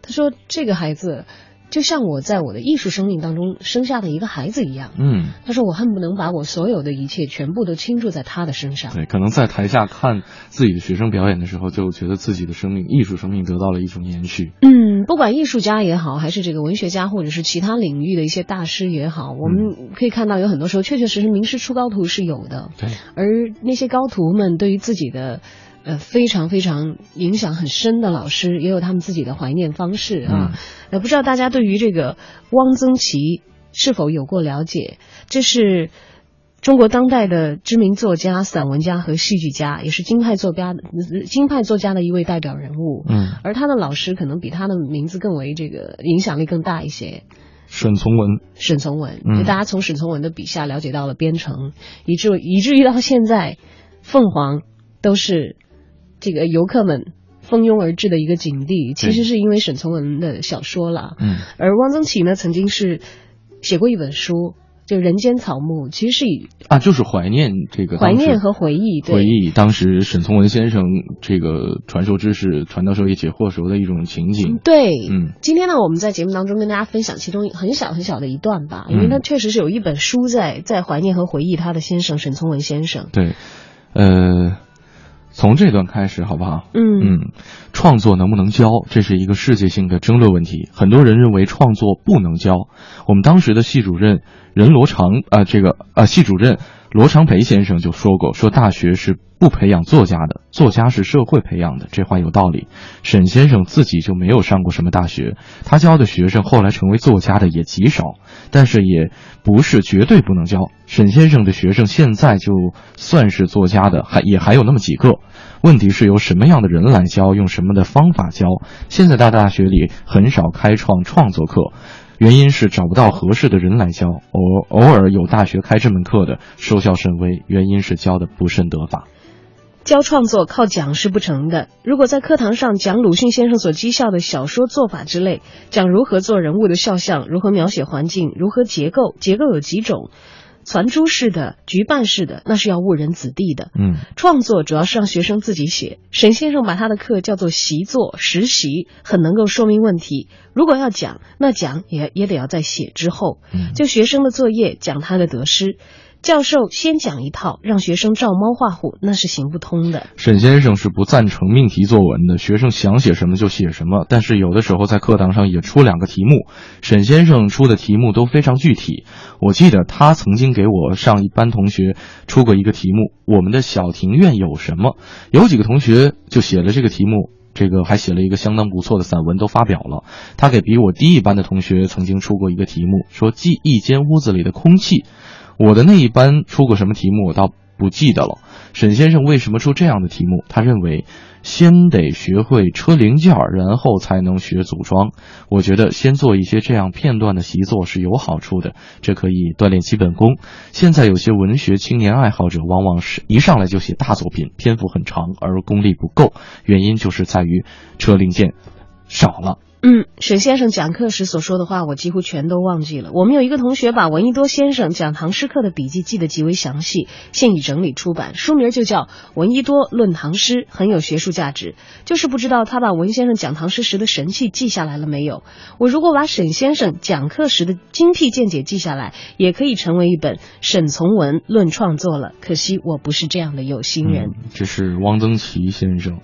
她说这个孩子就像我在我的艺术生命当中生下的一个孩子一样，嗯，他说我恨不能把我所有的一切全部都倾注在他的身上。对，可能在台下看自己的学生表演的时候，就觉得自己的生命，艺术生命得到了一种延续。嗯，不管艺术家也好，还是这个文学家，或者是其他领域的一些大师也好，我们可以看到有很多时候确确实实名师出高徒是有的，对，而那些高徒们对于自己的呃，非常非常影响很深的老师，也有他们自己的怀念方式啊。嗯、呃，不知道大家对于这个汪曾祺是否有过了解？这是中国当代的知名作家、散文家和戏剧家，也是京派作家、京派作家的一位代表人物。嗯，而他的老师可能比他的名字更为这个影响力更大一些。沈从文，沈从文，嗯、大家从沈从文的笔下了解到了编程，以至以至于到现在，凤凰都是这个游客们蜂拥而至的一个景地，其实是因为沈从文的小说了。嗯，而汪曾祺呢，曾经是写过一本书，就《人间草木》，其实是以啊，就是怀念这个怀念和回忆，对，回忆当时沈从文先生这个传授知识、传道授业解惑时候的一种情景。对，嗯，今天呢，我们在节目当中跟大家分享其中很小很小的一段吧，因为他确实是有一本书在在怀念和回忆他的先生沈从文先生。对，呃。从这段开始好不好？嗯嗯，创作能不能教，这是一个世界性的争论问题。很多人认为创作不能教。我们当时的系主任任罗长啊、呃，这个啊、呃、系主任罗长培先生就说过，说大学是不培养作家的，作家是社会培养的。这话有道理。沈先生自己就没有上过什么大学，他教的学生后来成为作家的也极少，但是也不是绝对不能教。沈先生的学生现在就算是作家的，还也还有那么几个。问题是由什么样的人来教，用什么的方法教。现在大大学里很少开创创作课，原因是找不到合适的人来教，偶偶尔有大学开这门课的，收效甚微，原因是教的不甚得法。教创作靠讲是不成的，如果在课堂上讲鲁迅先生所讥笑的小说做法之类，讲如何做人物的肖像，如何描写环境，如何结构，结构有几种，攒珠式的、局办式的，那是要误人子弟的。嗯，创作主要是让学生自己写。沈先生把他的课叫做习作、实习，很能够说明问题。如果要讲，那讲也也得要在写之后。嗯，就学生的作业讲他的得失。教授先讲一套，让学生照猫画虎，那是行不通的。沈先生是不赞成命题作文的，学生想写什么就写什么，但是有的时候在课堂上也出两个题目。沈先生出的题目都非常具体，我记得他曾经给我上一班同学出过一个题目，我们的小庭院有什么？有几个同学就写了这个题目，这个还写了一个相当不错的散文，都发表了。他给比我低一班的同学曾经出过一个题目，说记一间屋子里的空气。我的那一班出过什么题目我倒不记得了。沈先生为什么出这样的题目？他认为先得学会车零件，然后才能学组装。我觉得先做一些这样片段的习作是有好处的，这可以锻炼基本功。现在有些文学青年爱好者往往是一上来就写大作品，篇幅很长而功力不够，原因就是在于车零件少了。嗯，沈先生讲课时所说的话，我几乎全都忘记了。我们有一个同学把闻一多先生讲唐诗课的笔记记得极为详细，现已整理出版，书名就叫《闻一多论唐诗》，很有学术价值。就是不知道他把文先生讲唐诗时的神气记下来了没有。我如果把沈先生讲课时的精辟见解记下来，也可以成为一本《沈从文论创作》了。可惜我不是这样的有心人。嗯，这是汪曾祺先生。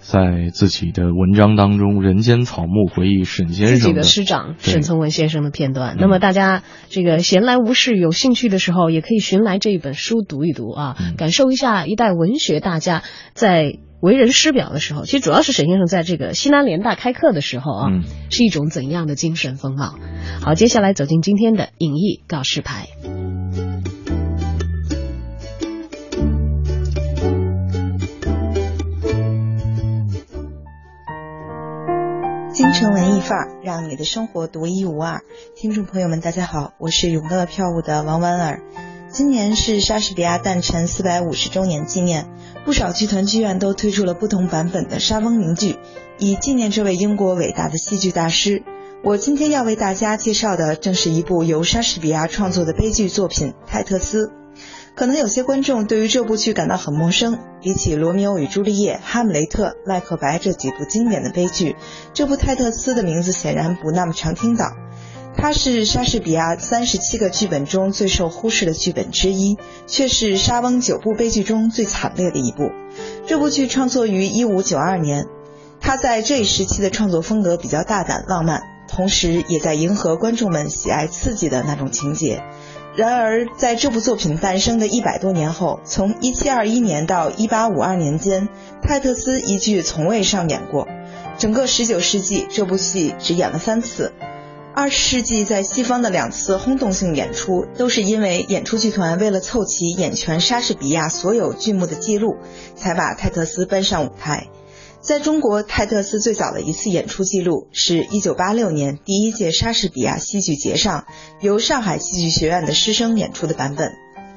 在自己的文章当中《人间草木》回忆沈先生自己的师长沈从文先生的片段。那么大家这个闲来无事有兴趣的时候，也可以寻来这一本书读一读啊，嗯、感受一下一代文学大家在为人师表的时候，其实主要是沈先生在这个西南联大开课的时候啊，嗯、是一种怎样的精神风貌。好，接下来走进今天的影艺告示牌。京城文艺范儿，让你的生活独一无二。听众朋友们，大家好，我是永乐票务的王婉尔。今年是莎士比亚诞辰四百五十周年纪念，不少剧团剧院都推出了不同版本的莎翁名剧，以纪念这位英国伟大的戏剧大师。我今天要为大家介绍的正是一部由莎士比亚创作的悲剧作品《泰特斯》。可能有些观众对于这部剧感到很陌生，比起《罗密欧与朱丽叶》《哈姆雷特》《赖克白》这几部经典的悲剧，这部《泰特斯》的名字显然不那么常听到。它是莎士比亚三十七个剧本中最受忽视的剧本之一，却是莎翁九部悲剧中最惨烈的一部。这部剧创作于一五九二年，它在这一时期的创作风格比较大胆浪漫，同时也在迎合观众们喜爱刺激的那种情节。然而在这部作品诞生的一百多年后，从一七二一年到一八五二年间，泰特斯一剧从未上演过。整个十九世纪，这部戏只演了三次。二十世纪在西方的两次轰动性演出，都是因为演出剧团为了凑齐演全莎士比亚所有剧目的记录，才把泰特斯搬上舞台。在中国，泰特斯最早的一次演出记录是一九八六年第一届莎士比亚戏剧节上，由上海戏剧学院的师生演出的版本。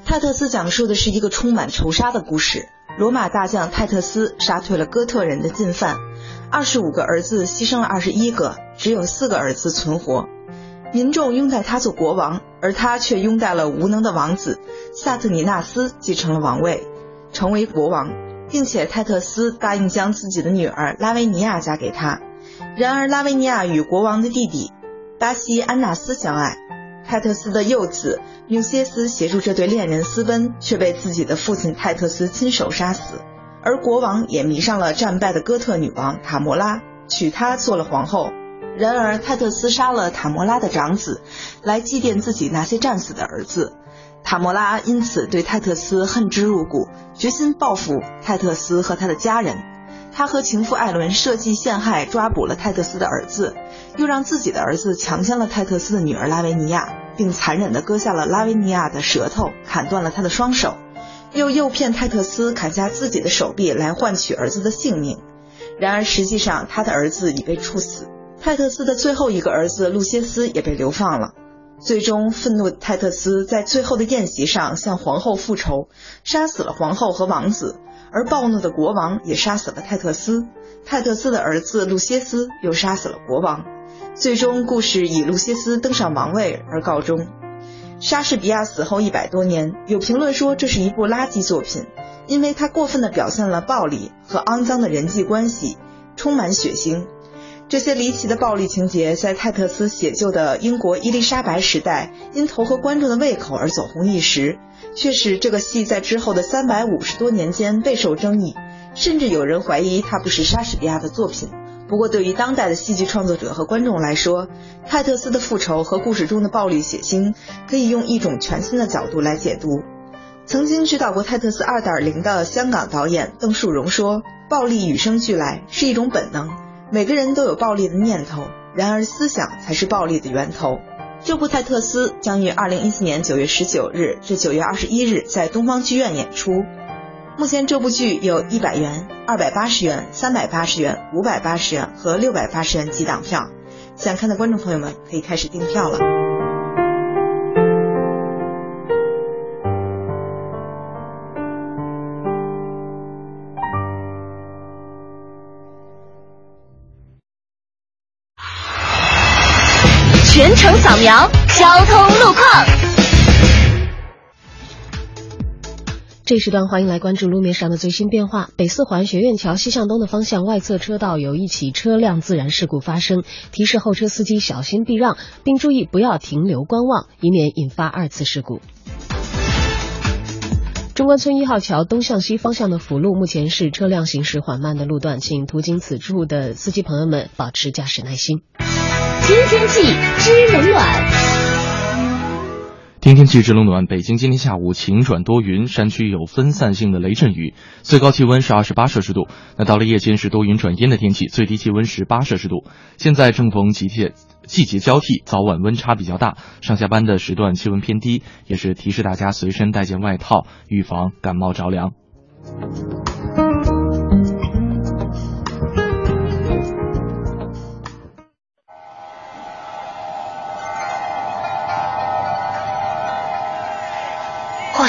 泰特斯讲述的是一个充满仇杀的故事。罗马大将泰特斯杀退了哥特人的进犯，二十五个儿子牺牲了二十一个，只有四个儿子存活。民众拥戴他做国王，而他却拥戴了无能的王子萨特尼纳斯，继承了王位成为国王，并且泰特斯答应将自己的女儿拉维尼亚嫁给他。然而拉维尼亚与国王的弟弟巴西安纳斯相爱，泰特斯的幼子缪歇斯协助这对恋人私奔，却被自己的父亲泰特斯亲手杀死。而国王也迷上了战败的哥特女王塔摩拉，娶她做了皇后。然而泰特斯杀了塔摩拉的长子，来祭奠自己那些战死的儿子。塔摩拉因此对泰特斯恨之入骨，决心报复泰特斯和他的家人。他和情妇艾伦设计陷害抓捕了泰特斯的儿子，又让自己的儿子强奸了泰特斯的女儿拉维尼亚，并残忍地割下了拉维尼亚的舌头，砍断了他的双手，又诱骗泰特斯砍下自己的手臂来换取儿子的性命。然而实际上他的儿子已被处死，泰特斯的最后一个儿子路歇斯也被流放了。最终愤怒的泰特斯在最后的宴席上向皇后复仇，杀死了皇后和王子，而暴怒的国王也杀死了泰特斯。泰特斯的儿子路歇斯又杀死了国王，最终故事以路歇斯登上王位而告终。莎士比亚死后一百多年，有评论说这是一部垃圾作品，因为它过分地表现了暴力和肮脏的人际关系，充满血腥。这些离奇的暴力情节在泰特斯写就的英国伊丽莎白时代因投合观众的胃口而走红一时，却使这个戏在之后的三百五十多年间备受争议，甚至有人怀疑它不是莎士比亚的作品。不过对于当代的戏剧创作者和观众来说，泰特斯的复仇和故事中的暴力血腥可以用一种全新的角度来解读。曾经指导过泰特斯 二点零 的香港导演邓树荣说，暴力与生俱来，是一种本能，每个人都有暴力的念头，然而思想才是暴力的源头。这部《泰特斯》将于二零一四年九月十九日至九月二十一日在东方剧院演出。目前这部剧有一百元、二百八十元、三百八十元、五百八十元和六百八十元几档票，想看的观众朋友们可以开始订票了。全程扫描交通路况，这时段欢迎来关注路面上的最新变化。北四环学院桥西向东的方向外侧车道有一起车辆自燃事故发生，提示后车司机小心避让，并注意不要停留观望，以免引发二次事故。中关村一号桥东向西方向的辅路目前是车辆行驶缓慢的路段，请途经此处的司机朋友们保持驾驶耐心。听天气知冷暖。听天气知冷暖，北京今天下午晴转多云，山区有分散性的雷阵雨，最高气温是二十八摄氏度。那到了夜间是多云转阴的天气，最低气温是十八摄氏度。现在正逢季节季节交替，早晚温差比较大，上下班的时段气温偏低，也是提示大家随身带件外套，预防感冒着凉。或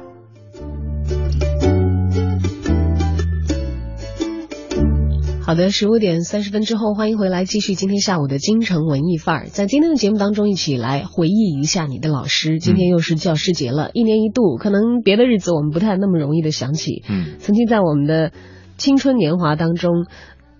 好的，十五点三十分之后，欢迎回来，继续今天下午的京城文艺范儿。在今天的节目当中，一起来回忆一下你的老师。今天又是教师节了，嗯、一年一度，可能别的日子我们不太那么容易的想起。嗯，曾经在我们的青春年华当中，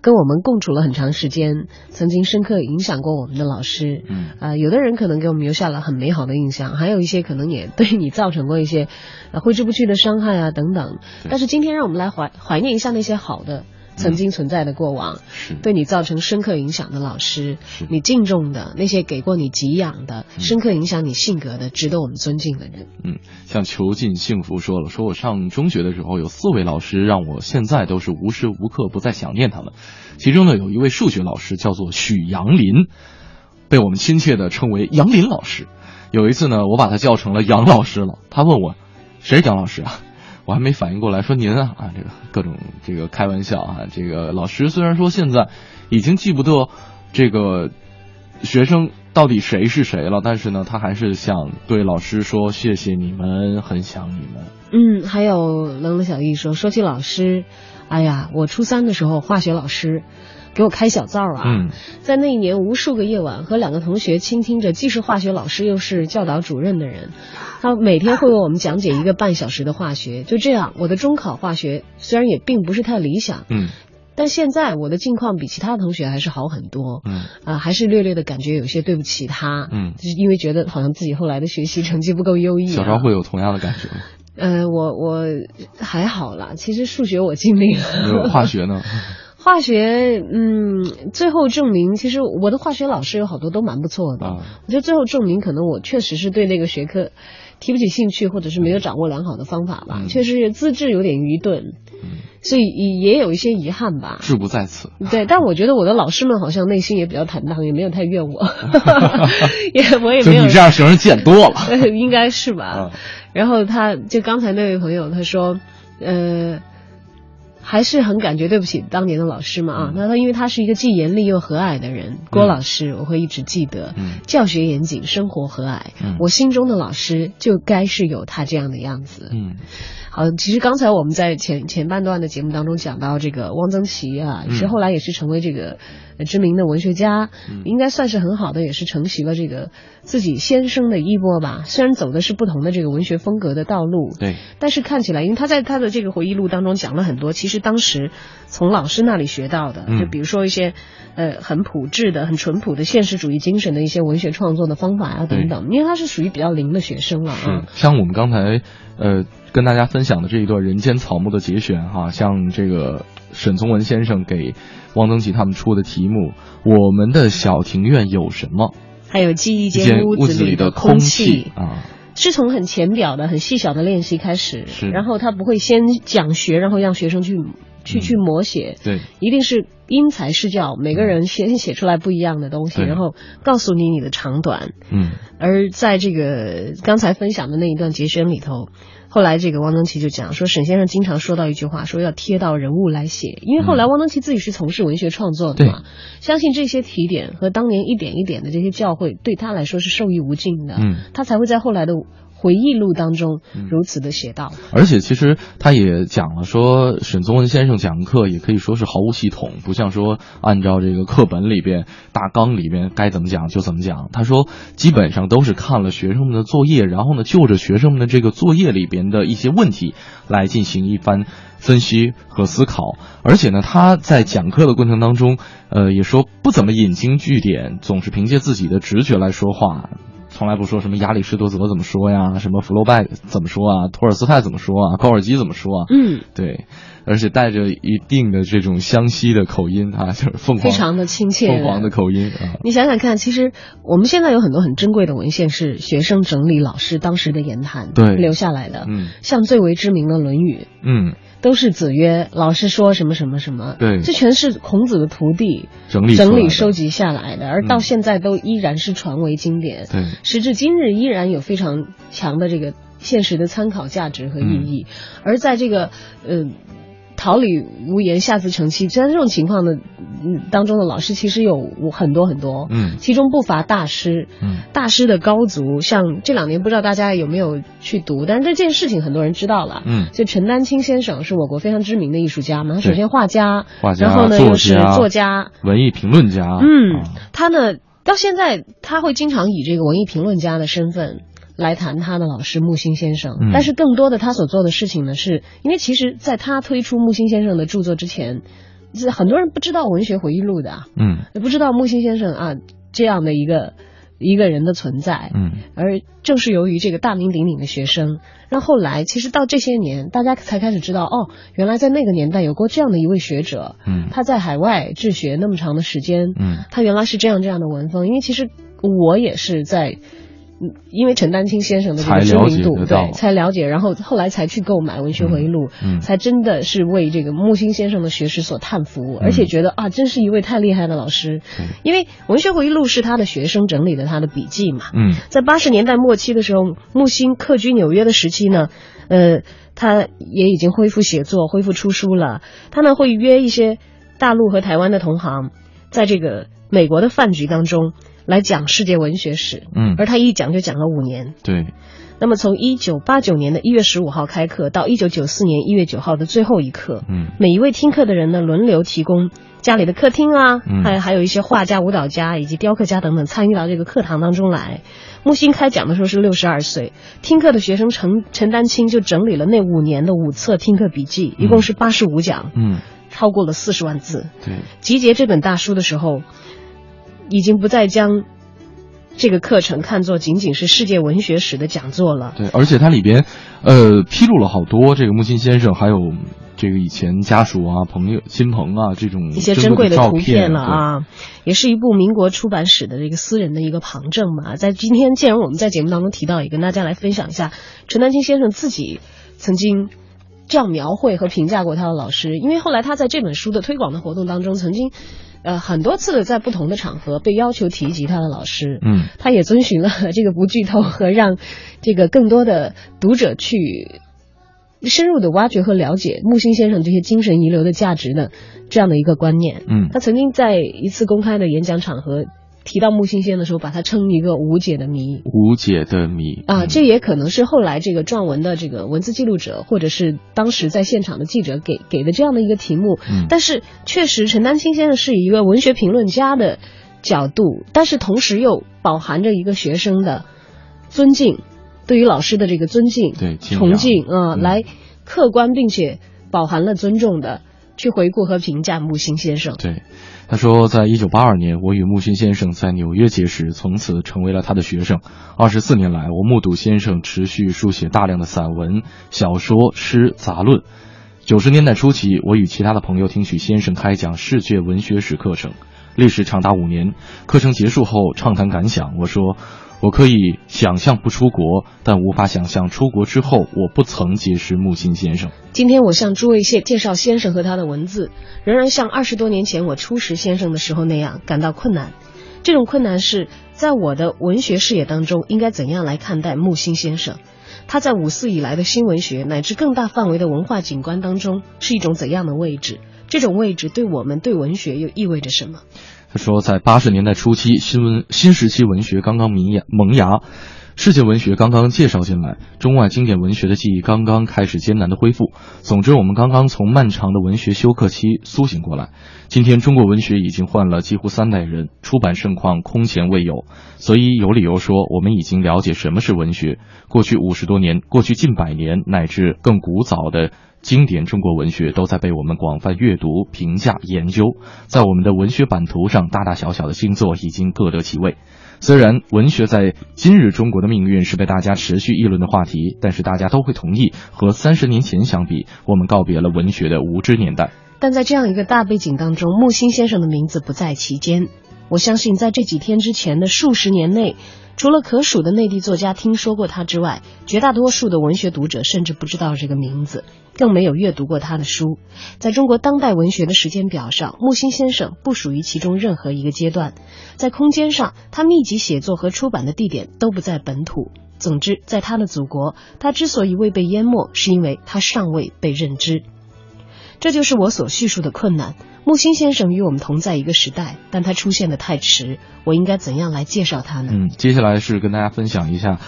跟我们共处了很长时间，曾经深刻影响过我们的老师。嗯，啊、呃，有的人可能给我们留下了很美好的印象，还有一些可能也对你造成过一些呃挥之不去的伤害啊等等。但是今天让我们来怀怀念一下那些好的。曾经存在的过往、嗯、对你造成深刻影响的老师，你敬重的那些给过你给养的、嗯、深刻影响你性格的值得我们尊敬的人。嗯，像囚禁幸福说了，说我上中学的时候有四位老师让我现在都是无时无刻不再想念他们，其中呢有一位数学老师叫做许杨林，被我们亲切的称为杨林老师。有一次呢我把他叫成了杨老师了，他问我谁是杨老师啊，我还没反应过来，说您啊啊，这个各种这个开玩笑啊，这个老师虽然说现在已经记不得这个学生到底谁是谁了，但是呢，他还是想对老师说谢谢你们，很想你们。嗯，还有冷冷小易说，说起老师，哎呀，我初三的时候化学老师。给我开小灶啊、嗯、在那一年无数个夜晚和两个同学倾听着既是化学老师又是教导主任的人，他每天会为我们讲解一个半小时的化学。就这样我的中考化学虽然也并不是太理想，嗯，但现在我的境况比其他同学还是好很多，嗯，啊、呃，还是略略的感觉有些对不起他，嗯，就是因为觉得好像自己后来的学习成绩不够优异、啊、小时候会有同样的感觉吗？呃，我我还好啦，其实数学我尽力了。化学呢？化学，嗯，最后证明，其实我的化学老师有好多都蛮不错的。啊、我觉得最后证明，可能我确实是对那个学科提不起兴趣，或者是没有掌握良好的方法吧。嗯、确实资质有点愚钝，嗯、所以也有一些遗憾吧。志不在此。对，但我觉得我的老师们好像内心也比较坦荡，也没有太怨我。也我也没有。就你这样学生见多了。应该是吧。啊、然后他就刚才那位朋友他说，呃。还是很感觉对不起当年的老师嘛啊，那他因为他是一个既严厉又和蔼的人，郭老师我会一直记得，嗯、教学严谨，生活和蔼，嗯、我心中的老师就该是有他这样的样子。嗯，好，其实刚才我们在前前半段的节目当中讲到这个汪曾祺啊，其实后来也是成为这个知名的文学家，嗯、应该算是很好的，也是承袭了这个自己先生的衣钵吧。虽然走的是不同的这个文学风格的道路，对，但是看起来，因为他在他的这个回忆录当中讲了很多，其实。是当时从老师那里学到的，就比如说一些呃很朴质的、很淳朴的现实主义精神的一些文学创作的方法啊等等，因为他是属于比较灵的学生了啊。像我们刚才呃跟大家分享的这一段《人间草木》的节选哈、啊，像这个沈从文先生给汪曾祺他们出的题目，我们的小庭院有什么？还有记忆间屋子里的空气啊。是从很浅表的很细小的练习开始，然后他不会先讲学然后让学生去去去摹写，嗯、对，一定是因材施教，每个人先写出来不一样的东西，然后告诉你你的长短。嗯，而在这个刚才分享的那一段节选里头，后来这个汪曾祺就讲说，沈先生经常说到一句话，说要贴到人物来写，因为后来汪曾祺自己是从事文学创作的嘛，嗯、相信这些提点和当年一点一点的这些教诲对他来说是受益无尽的，嗯、他才会在后来的回忆录当中如此的写到、嗯、而且其实他也讲了说沈从文先生讲课也可以说是毫无系统，不像说按照这个课本里边大纲里边该怎么讲就怎么讲，他说基本上都是看了学生们的作业，然后呢就着学生们的这个作业里边的一些问题来进行一番分析和思考。而且呢他在讲课的过程当中呃，也说不怎么引经据典，总是凭借自己的直觉来说话，从来不说什么亚里士多德怎么说呀，什么弗洛拜怎么说啊，托尔斯泰怎么说啊，高尔基怎么说啊，嗯，对，而且带着一定的这种湘西的口音啊，就是凤凰非常的亲切，凤凰的口音啊。你想想看，其实我们现在有很多很珍贵的文献是学生整理老师当时的言谈对留下来的，嗯，像最为知名的《论语》，嗯。都是子曰老师说什么什么什么，对，这全是孔子的徒弟整理整理收集下来的，而到现在都依然是传为经典、嗯、对，时至今日依然有非常强的这个现实的参考价值和意义、嗯、而在这个呃桃李无言下自成蹊，在这种情况的、嗯、当中的老师其实有很多很多，嗯，其中不乏大师，嗯，大师的高足，像这两年不知道大家有没有去读，但是这件事情很多人知道了，嗯，就陈丹青先生是我国非常知名的艺术家嘛，他首先画家，画家，然后呢又是作家、文艺评论家，嗯，他呢到现在他会经常以这个文艺评论家的身份。来谈他的老师木心先生、嗯、但是更多的他所做的事情呢，是因为其实在他推出木心先生的著作之前，很多人不知道文学回忆录的、啊、嗯，也不知道木心先生啊这样的一个一个人的存在，嗯，而正是由于这个大名鼎鼎的学生，让后来其实到这些年大家才开始知道，哦，原来在那个年代有过这样的一位学者，嗯，他在海外治学那么长的时间，嗯，他原来是这样这样的文风，因为其实我也是在因为陈丹青先生的这个知名度，对，才了解，然后后来才去购买文学回忆录、嗯嗯、才真的是为这个木心先生的学识所叹服、嗯、而且觉得啊真是一位太厉害的老师、嗯、因为文学回忆录是他的学生整理的他的笔记嘛，嗯，在八十年代末期的时候，木心客居纽约的时期呢，呃他也已经恢复写作，恢复出书了，他呢会约一些大陆和台湾的同行在这个美国的饭局当中来讲世界文学史，嗯，而他一讲就讲了五年，对。那么从一九八九年的一月十五号开课到一九九四年一月九号的最后一课，嗯，每一位听课的人呢轮流提供家里的客厅啊，嗯，还有还有一些画家、舞蹈家以及雕刻家等等参与到这个课堂当中来。木心开讲的时候是六十二岁，听课的学生陈陈丹青就整理了那五年的五册听课笔记，一共是八十五讲，嗯，超过了四十万字，对。集结这本大书的时候，已经不再将这个课程看作仅仅是世界文学史的讲座了。对，而且它里边，呃，披露了好多这个木心先生还有这个以前家属啊、朋友、亲朋啊这种一些珍贵的图片了啊，也是一部民国出版史的这个私人的一个旁证嘛。在今天，既然我们在节目当中提到，也跟大家来分享一下陈丹青先生自己曾经这样描绘和评价过他的老师，因为后来他在这本书的推广的活动当中曾经。呃，很多次的在不同的场合被要求提及他的老师，嗯，他也遵循了这个不剧透和让这个更多的读者去深入的挖掘和了解木心先生这些精神遗留的价值的这样的一个观念，嗯，他曾经在一次公开的演讲场合提到木心先生的时候，把他称一个无解的谜，无解的谜啊，这也可能是后来这个撰文的这个文字记录者，或者是当时在现场的记者给给的这样的一个题目。嗯、但是确实，陈丹青先生是以一个文学评论家的角度，但是同时又饱含着一个学生的尊敬，对于老师的这个尊敬、对崇敬啊、呃嗯，来客观并且饱含了尊重的去回顾和评价木心先生。对。他说，在一九八二年，我与木心先生在纽约结识，从此成为了他的学生。二十四年来，我目睹先生持续书写大量的散文、小说、诗、杂论。九十年代初期，我与其他的朋友听取先生开讲世界文学史课程，历时长达五年。课程结束后，畅谈感想，我说，我可以想象不出国，但无法想象出国之后我不曾结识木心先生。今天我向诸位介绍先生和他的文字，仍然像二十多年前我初识先生的时候那样感到困难。这种困难是在我的文学视野当中应该怎样来看待木心先生，他在五四以来的新文学乃至更大范围的文化景观当中是一种怎样的位置，这种位置对我们对文学又意味着什么。他说，在八十年代初期，新文新时期文学刚刚萌芽，世界文学刚刚介绍进来，中外经典文学的记忆刚刚开始艰难的恢复。总之，我们刚刚从漫长的文学休克期苏醒过来。今天中国文学已经换了几乎三代人，出版盛况空前未有，所以有理由说我们已经了解什么是文学。过去五十多年，过去近百年，乃至更古早的经典中国文学都在被我们广泛阅读、评价、研究，在我们的文学版图上，大大小小的新作已经各得其位。虽然文学在今日中国的命运是被大家持续议论的话题，但是大家都会同意，和三十年前相比，我们告别了文学的无知年代。但在这样一个大背景当中，木心先生的名字不在其间。我相信在这几天之前的数十年内，除了可数的内地作家听说过他之外，绝大多数的文学读者甚至不知道这个名字，更没有阅读过他的书。在中国当代文学的时间表上，木心先生不属于其中任何一个阶段。在空间上，他密集写作和出版的地点都不在本土。总之，在他的祖国，他之所以未被淹没，是因为他尚未被认知。这就是我所叙述的困难。木心先生与我们同在一个时代，但他出现的太迟，我应该怎样来介绍他呢？嗯，接下来是跟大家分享一下，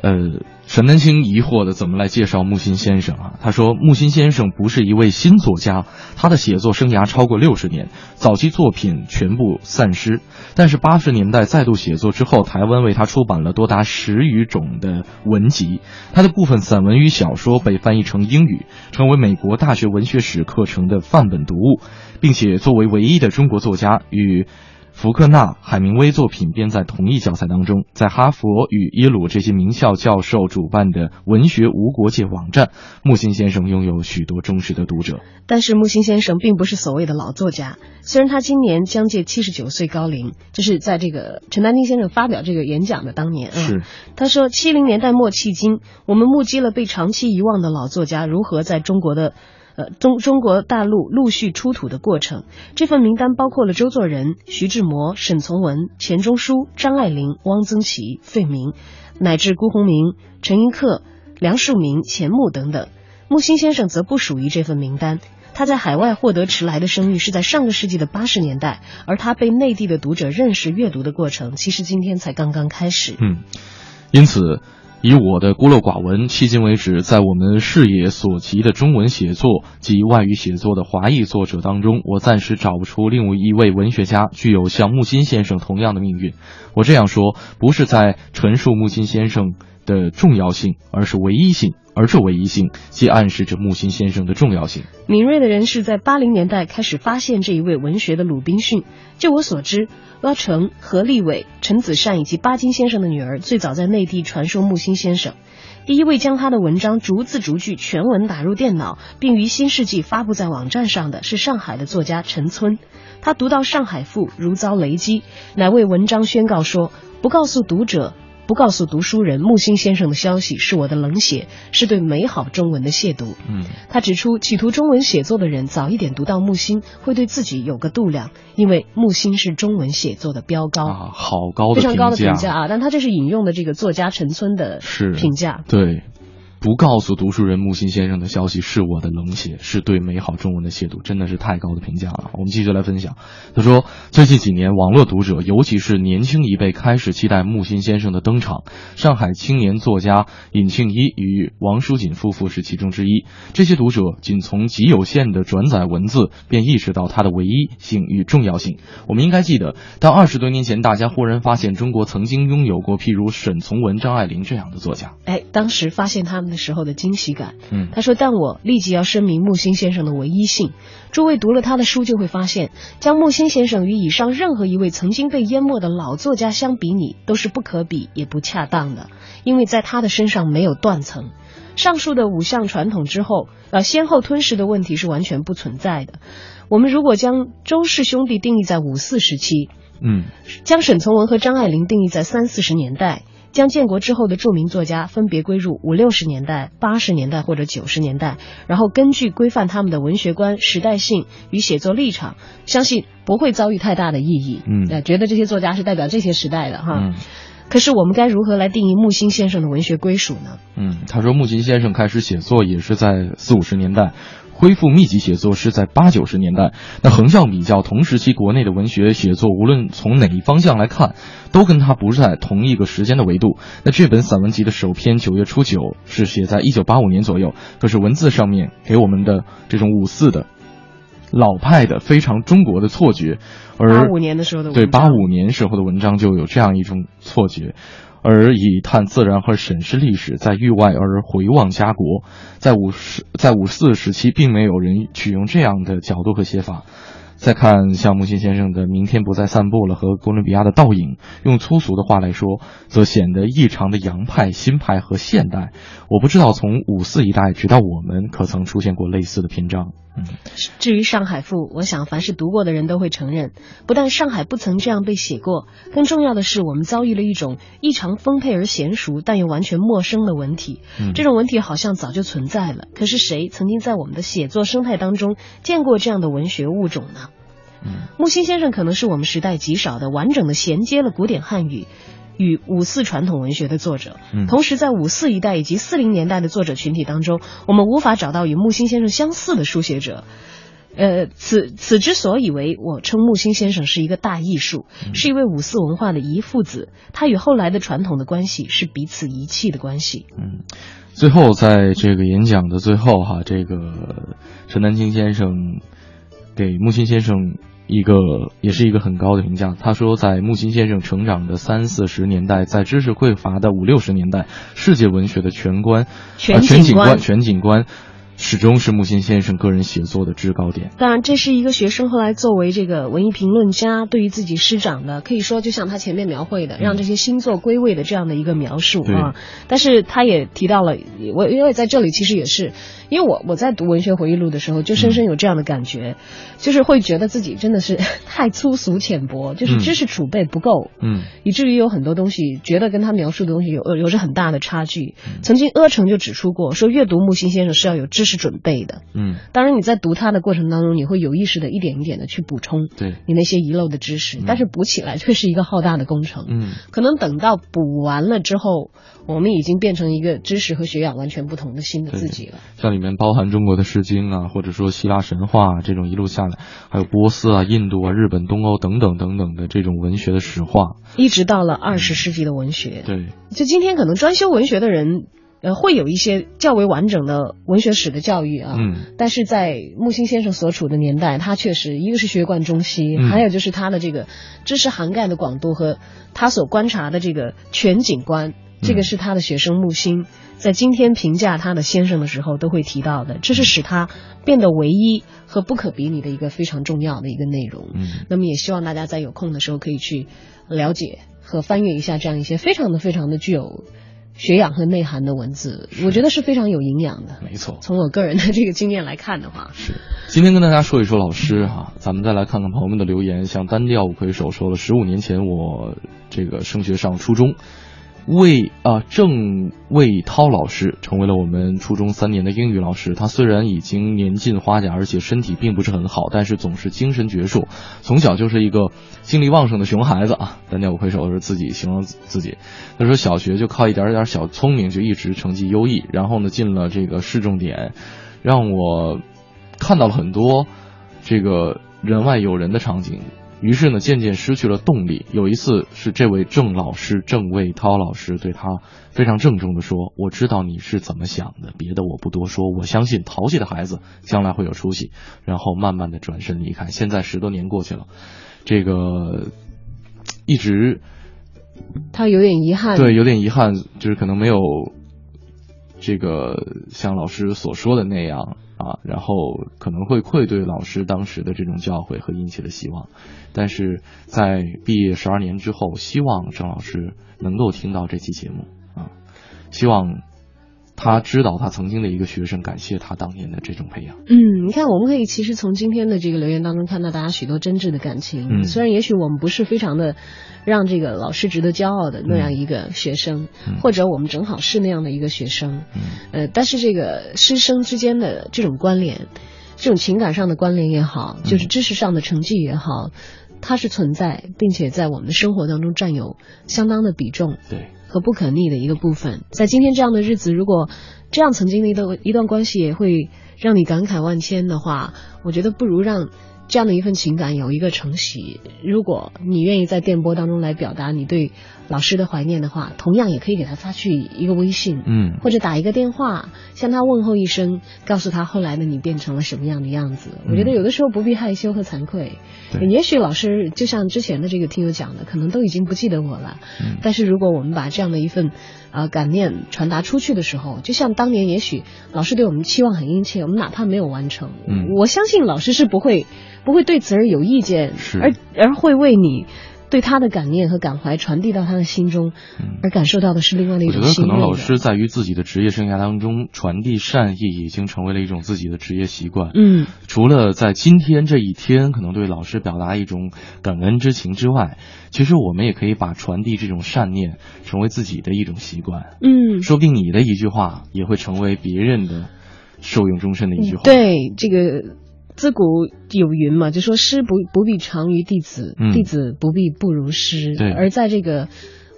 呃，沈丹青疑惑的怎么来介绍木心先生啊？他说，木心先生不是一位新作家，他的写作生涯超过六十年，早期作品全部散失，但是八十年代再度写作之后，台湾为他出版了多达十余种的文集，他的部分散文与小说被翻译成英语，成为美国大学文学史课程的范本读物，并且作为唯一的中国作家，与福克纳、海明威作品编在同一教材当中。在哈佛与耶鲁这些名校教授主办的文学无国界网站，木心先生拥有许多忠实的读者。但是木心先生并不是所谓的老作家，虽然他今年将近七十九岁高龄，这是在这个陈丹青先生发表这个演讲的当年、嗯、是他说，七十年代末迄今，我们目击了被长期遗忘的老作家如何在中国的呃，中中国大陆陆续出土的过程。这份名单包括了周作人、徐志摩、沈从文、钱钟书、张爱玲、汪曾祺、费明，乃至辜鸿铭、陈寅恪、梁漱溟、钱穆等等。木心先生则不属于这份名单。他在海外获得迟来的声誉是在上个世纪的八十年代，而他被内地的读者认识、阅读的过程，其实今天才刚刚开始。嗯，因此，以我的孤陋寡闻，迄今为止，在我们视野所及的中文写作及外语写作的华裔作者当中，我暂时找不出另一位文学家具有像木心先生同样的命运。我这样说，不是在陈述木心先生的重要性，而是唯一性，而这唯一性既暗示着木心先生的重要性。敏锐的人士在八十年代开始发现这一位文学的鲁滨逊。就我所知，阿城、何立伟、陈子善以及巴金先生的女儿最早在内地传说木心先生，第一位将他的文章逐字逐句全文打入电脑并于新世纪发布在网站上的是上海的作家陈村。他读到《上海赋》如遭雷击，乃为文章宣告说，不告诉读者、不告诉读书人木心先生的消息是我的冷血，是对美好中文的亵渎。嗯，他指出，企图中文写作的人早一点读到木心，会对自己有个度量，因为木心是中文写作的标高啊，好高的评价，非常高的评价啊！但他这是引用的这个作家陈村的评价，对。不告诉读书人木心先生的消息是我的冷血，是对美好中文的亵渎，真的是太高的评价了。我们继续来分享。他说，最近几年网络读者，尤其是年轻一辈，开始期待木心先生的登场。上海青年作家尹庆一与王书锦夫妇是其中之一。这些读者仅从极有限的转载文字便意识到它的唯一性与重要性。我们应该记得，当二十多年前大家忽然发现中国曾经拥有过譬如沈从文、张爱玲这样的作家，哎，当时发现他们的时候的惊喜感。嗯，他说，但我立即要声明木心先生的唯一性。诸位读了他的书就会发现，将木心先生与以上任何一位曾经被淹没的老作家相比拟，都是不可比也不恰当的，因为在他的身上没有断层。上述的五项传统之后，呃，先后吞噬的问题是完全不存在的。我们如果将周氏兄弟定义在五四时期，嗯，将沈从文和张爱玲定义在三四十年代，将建国之后的著名作家分别归入五六十年代、八十年代或者九十年代，然后根据规范他们的文学观、时代性与写作立场，相信不会遭遇太大的异议。嗯，觉得这些作家是代表这些时代的哈。嗯，可是我们该如何来定义木心先生的文学归属呢？嗯，他说，木心先生开始写作也是在四五十年代。恢复密集写作是在八九十年代，那横向比较同时期国内的文学写作，无论从哪一方向来看，都跟它不是在同一个时间的维度。那这本散文集的首篇《九月初九》是写在一九八五年左右，可是文字上面给我们的这种五四的老派的非常中国的错觉，而八五年的时候的文章，对，八五年时候的文章就有这样一种错觉，而以探自然和审视历史，在域外而回望家国，在五十在五四时期并没有人取用这样的角度和写法。再看像木心先生的《明天不再散步了》和哥伦比亚的《倒影》，用粗俗的话来说，则显得异常的洋派、新派和现代。我不知道从五四一代直到我们，可曾出现过类似的篇章。嗯，至于《上海赋》，我想凡是读过的人都会承认，不但上海不曾这样被写过，更重要的是我们遭遇了一种异常丰沛而娴熟但又完全陌生的文体。嗯，这种文体好像早就存在了，可是谁曾经在我们的写作生态当中见过这样的文学物种呢？嗯，木心先生可能是我们时代极少的完整的衔接了古典汉语与五四传统文学的作者，同时在五四一代以及四零年代的作者群体当中，我们无法找到与木心先生相似的书写者。呃，此此之所以为我称木心先生是一个大艺术，是一位五四文化的遗父子，他与后来的传统的关系是彼此遗弃的关系。嗯，最后在这个演讲的最后哈，这个陈丹青先生给木心先生一个也是一个很高的评价，他说在木心先生成长的三四十年代，在知识匮乏的五六十年代，世界文学的全观全景观、呃、全景观始终是木心先生个人写作的制高点。当然这是一个学生后来作为这个文艺评论家对于自己师长的，可以说就像他前面描绘的让这些星座归位的这样的一个描述啊。但是他也提到了，我因为在这里其实也是因为我我在读文学回忆录的时候就深深有这样的感觉，嗯，就是会觉得自己真的是太粗俗浅薄，就是知识储备不够，嗯，以至于有很多东西觉得跟他描述的东西有有着很大的差距。嗯，曾经阿城就指出过说阅读木心先生是要有知识是准备的，嗯，当然你在读它的过程当中，你会有意识的一点一点的去补充对你那些遗漏的知识，嗯，但是补起来却是一个浩大的工程，嗯，可能等到补完了之后，我们已经变成一个知识和学养完全不同的新的自己了。像里面包含中国的《诗经》啊，或者说希腊神话，啊，这种一路下来，还有波斯啊、印度啊、日本、东欧等等等等的这种文学的史话，一直到了二十世纪的文学，嗯。对，就今天可能专修文学的人。呃，会有一些较为完整的文学史的教育啊，嗯，但是在木心先生所处的年代，他确实一个是学贯中西，嗯，还有就是他的这个知识涵盖的广度和他所观察的这个全景观，这个是他的学生木心在今天评价他的先生的时候都会提到的，这是使他变得唯一和不可比拟的一个非常重要的一个内容。嗯，那么也希望大家在有空的时候可以去了解和翻阅一下这样一些非常的非常的具有学养和内涵的文字，我觉得是非常有营养的。没错，从我个人的这个经验来看的话，是。今天跟大家说一说老师哈，啊，咱们再来看看朋友们的留言。像单调五魁首说了，十五年前我这个升学上初中，魏啊郑魏涛老师成为了我们初中三年的英语老师。他虽然已经年近花甲，而且身体并不是很好，但是总是精神矍铄，从小就是一个精力旺盛的熊孩子啊。单调五魁首是自己形容自己。他说小学就靠一点点小聪明就一直成绩优异，然后呢进了这个市重点，让我看到了很多这个人外有人的场景，于是呢渐渐失去了动力。有一次是这位郑老师郑卫涛老师对他非常郑重地说，我知道你是怎么想的，别的我不多说，我相信淘气的孩子将来会有出息，然后慢慢的转身离开。现在十多年过去了，这个一直他有点遗憾，对，有点遗憾，就是可能没有这个像老师所说的那样啊，然后可能会愧对老师当时的这种教诲和殷切的希望，但是在毕业十二年之后，希望郑老师能够听到这期节目啊，希望他知道他曾经的一个学生感谢他当年的这种培养。嗯，你看我们可以其实从今天的这个留言当中看到大家许多真挚的感情，嗯，虽然也许我们不是非常的让这个老师值得骄傲的那样一个学生，嗯，或者我们正好是那样的一个学生，嗯，呃，但是这个师生之间的这种关联，这种情感上的关联也好，就是知识上的成绩也好，它是存在并且在我们的生活当中占有相当的比重，对，和不可逆的一个部分。在今天这样的日子，如果这样曾经的一段一段关系也会让你感慨万千的话，我觉得不如让这样的一份情感有一个承袭。如果你愿意在电波当中来表达你对老师的怀念的话，同样也可以给他发去一个微信，嗯，或者打一个电话向他问候一声，告诉他后来的你变成了什么样的样子。我觉得有的时候不必害羞和惭愧，嗯，也许老师就像之前的这个听友讲的，可能都已经不记得我了，嗯，但是如果我们把这样的一份啊、呃、感念传达出去的时候，就像当年也许老师对我们期望很殷切，我们哪怕没有完成，嗯，我相信老师是不会不会对此而有意见，而而会为你对他的感念和感怀传递到他的心中，嗯，而感受到的是另外的一种心愿。我觉得可能老师在于自己的职业生涯当中传递善意已经成为了一种自己的职业习惯。嗯，除了在今天这一天可能对老师表达一种感恩之情之外，其实我们也可以把传递这种善念成为自己的一种习惯。嗯，说不定你的一句话也会成为别人的受用终身的一句话。嗯，对，这个自古有云嘛，就说师不不必长于弟子，嗯，弟子不必不如师。对，而在这个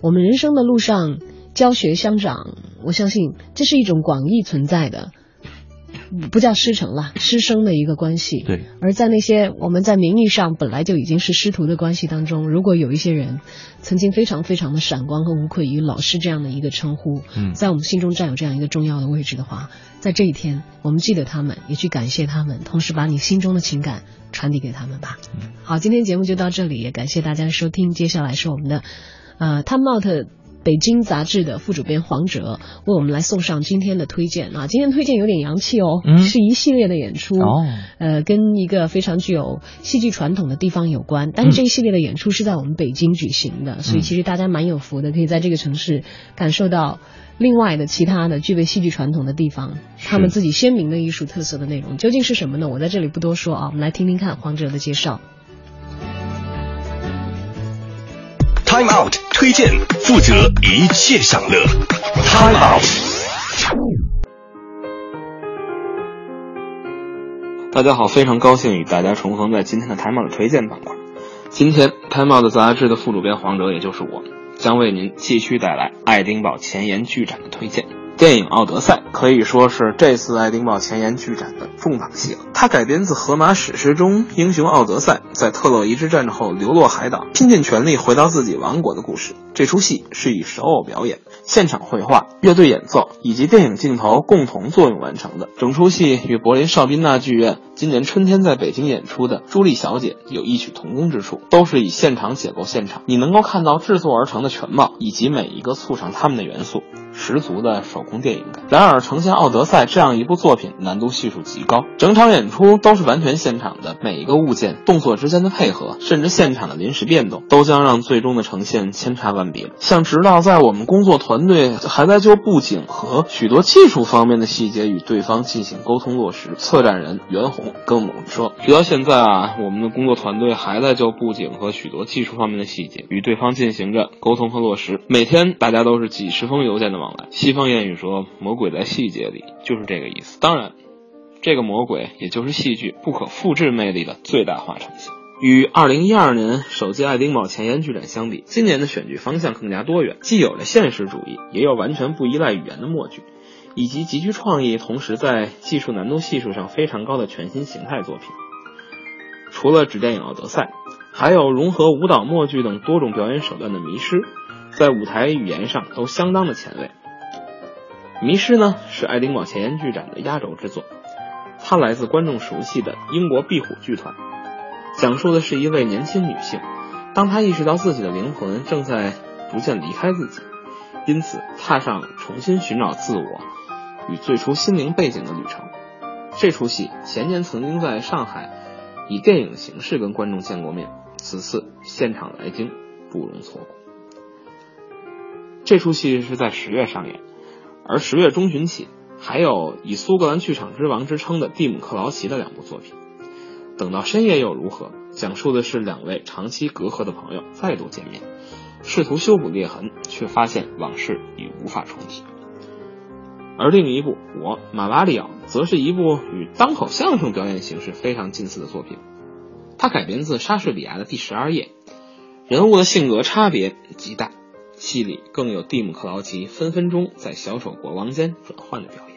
我们人生的路上，教学相长，我相信这是一种广义存在的，不叫师承了，师生的一个关系。对，而在那些我们在名义上本来就已经是师徒的关系当中，如果有一些人曾经非常非常的闪光和无愧于老师这样的一个称呼，嗯，在我们心中占有这样一个重要的位置的话，在这一天我们记得他们，也去感谢他们，同时把你心中的情感传递给他们吧。嗯，好，今天节目就到这里，也感谢大家的收听。接下来是我们的呃 Time Out北京杂志的副主编黄哲为我们来送上今天的推荐啊！今天推荐有点洋气哦，嗯，是一系列的演出，哦，呃，跟一个非常具有戏剧传统的地方有关。但是这一系列的演出是在我们北京举行的，嗯，所以其实大家蛮有福的，可以在这个城市感受到另外的其他的具备戏剧传统的地方，他们自己鲜明的艺术特色的内容究竟是什么呢？我在这里不多说啊，我们来听听看黄哲的介绍。Time Out 推荐负责一切享乐。Time Out， 大家好，非常高兴与大家重逢在今天的 Time Out 的推荐板块。今天 Time Out 的杂志的副主编黄哲，也就是我，将为您继续带来爱丁堡前沿剧展的推荐。电影《奥德赛》可以说是这次爱丁堡前沿剧展的重磅戏了。它改编自荷马史诗中英雄奥德赛在特洛伊之战后流落海岛，拼尽全力回到自己王国的故事。这出戏是以手偶表演、现场绘画、乐队演奏以及电影镜头共同作用完成的。整出戏与柏林绍宾纳剧院今年春天在北京演出的《朱莉小姐》有异曲同工之处，都是以现场解构现场，你能够看到制作而成的全貌，以及每一个促成它们的元素，十足的手工电影感。然而呈现《奥德赛》这样一部作品难度系数极高，整场演出都是完全现场的，每一个物件动作之间的配合，甚至现场的临时变动，都将让最终的呈现千差万别。像直到在我们工作团队还在就布景和许多技术方面的细节与对方进行沟通落实，策展人袁弘跟我们说，直到现在啊，我们的工作团队还在就布景和许多技术方面的细节与对方进行着沟通和落实，每天大家都是几十封邮件的往来。西方谚语说魔鬼在细节里，就是这个意思。当然这个魔鬼也就是戏剧不可复制魅力的最大化呈现。与二零一二年首届爱丁堡前沿剧展相比，今年的选剧方向更加多元，既有了现实主义，也有完全不依赖语言的默剧，以及极具创意同时在技术难度系数上非常高的全新形态作品。除了指电影《奥德赛》，还有融合舞蹈、默剧等多种表演手段的《迷失》，在舞台语言上都相当的前卫。《迷失》呢，是爱丁堡前沿剧展的压轴之作，它来自观众熟悉的英国壁虎剧团，讲述的是一位年轻女性，当她意识到自己的灵魂正在逐渐离开自己，因此踏上重新寻找自我与最初心灵背景的旅程。这出戏前年曾经在上海以电影形式跟观众见过面，此次现场来京不容错过。这出戏是在十月上演，而十月中旬起还有以苏格兰剧场之王之称的蒂姆·克劳奇的两部作品。等到深夜又如何，讲述的是两位长期隔阂的朋友再度见面，试图修补裂痕，却发现往事已无法重提。而另一部《我马巴里奥》则是一部与单口相声表演形式非常近似的作品，它改编自莎士比亚的第十二夜，人物的性格差别极大，戏里更有蒂姆·克劳奇分分钟在小丑国王间转换的表演。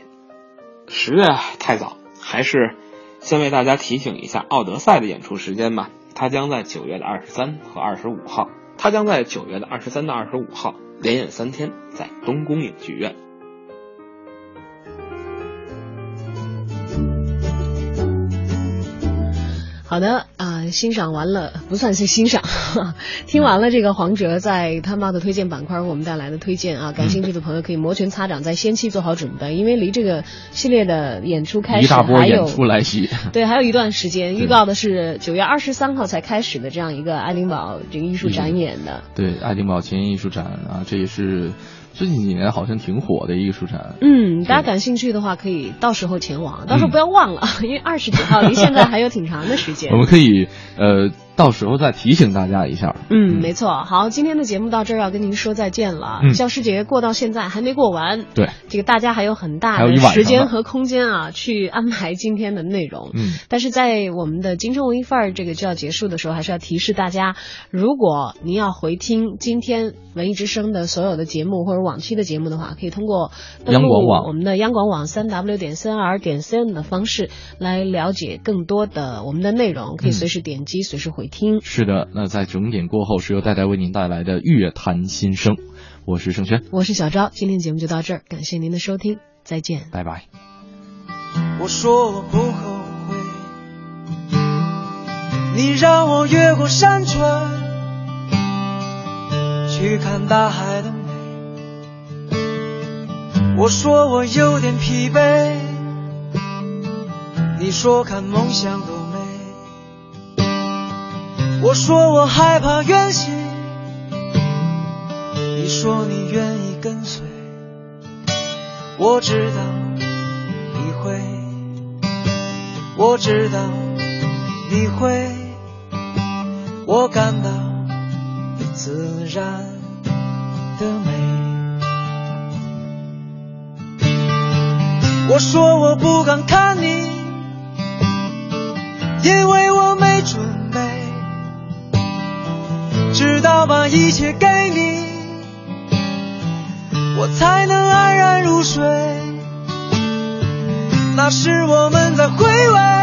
十月太早，还是先为大家提醒一下奥德赛的演出时间吧，它将在九月的二十三和二十五号，它将在九月的二十三到二十五号连演三天，在东宫影剧院。好的啊、呃，欣赏完了不算是欣赏，听完了这个黄哲在他妈的推荐板块我们带来的推荐啊，感兴趣的朋友可以摩拳擦掌，在先期做好准备，因为离这个系列的演出开始一大波演出来袭，对，还有一段时间。预告的是九月二十三号才开始的这样一个爱丁堡这个艺术展演的，对，爱丁堡前沿艺术展啊，这也是最近几年好像挺火的艺术展，嗯，大家感兴趣的话可以到时候前往，到时候不要忘了，嗯、因为二十几号离现在还有挺长的时间。我们可以呃到时候再提醒大家一下。嗯，没错。好，今天的节目到这儿要跟您说再见了。嗯，教师节过到现在还没过完，对，这个大家还有很大的时间和空间啊，去安排今天的内容。嗯，但是在我们的京城文艺范儿这个就要结束的时候，还是要提示大家，如果您要回听今天文艺之声的所有的节目或者往期的节目的话，可以通过登录我们的央广网 三 w 点 c n r 点 c n 的方式来了解更多的我们的内容，可以随时点击、嗯、随时回听。是的，那在整点过后是由戴戴为您带来的乐坛新声，我是盛轩，我是小昭，今天节目就到这儿，感谢您的收听，再见，拜拜。我说我不后悔，你让我越过山川去看大海的美，我说我有点疲惫，你说看梦想多美，我说我害怕远行，你说你愿意跟随，我知道你会，我知道你会，我感到自然的美。我说我不敢看你，因为我没准备，直到把一切给你，我才能安然入睡，那是我们在回味。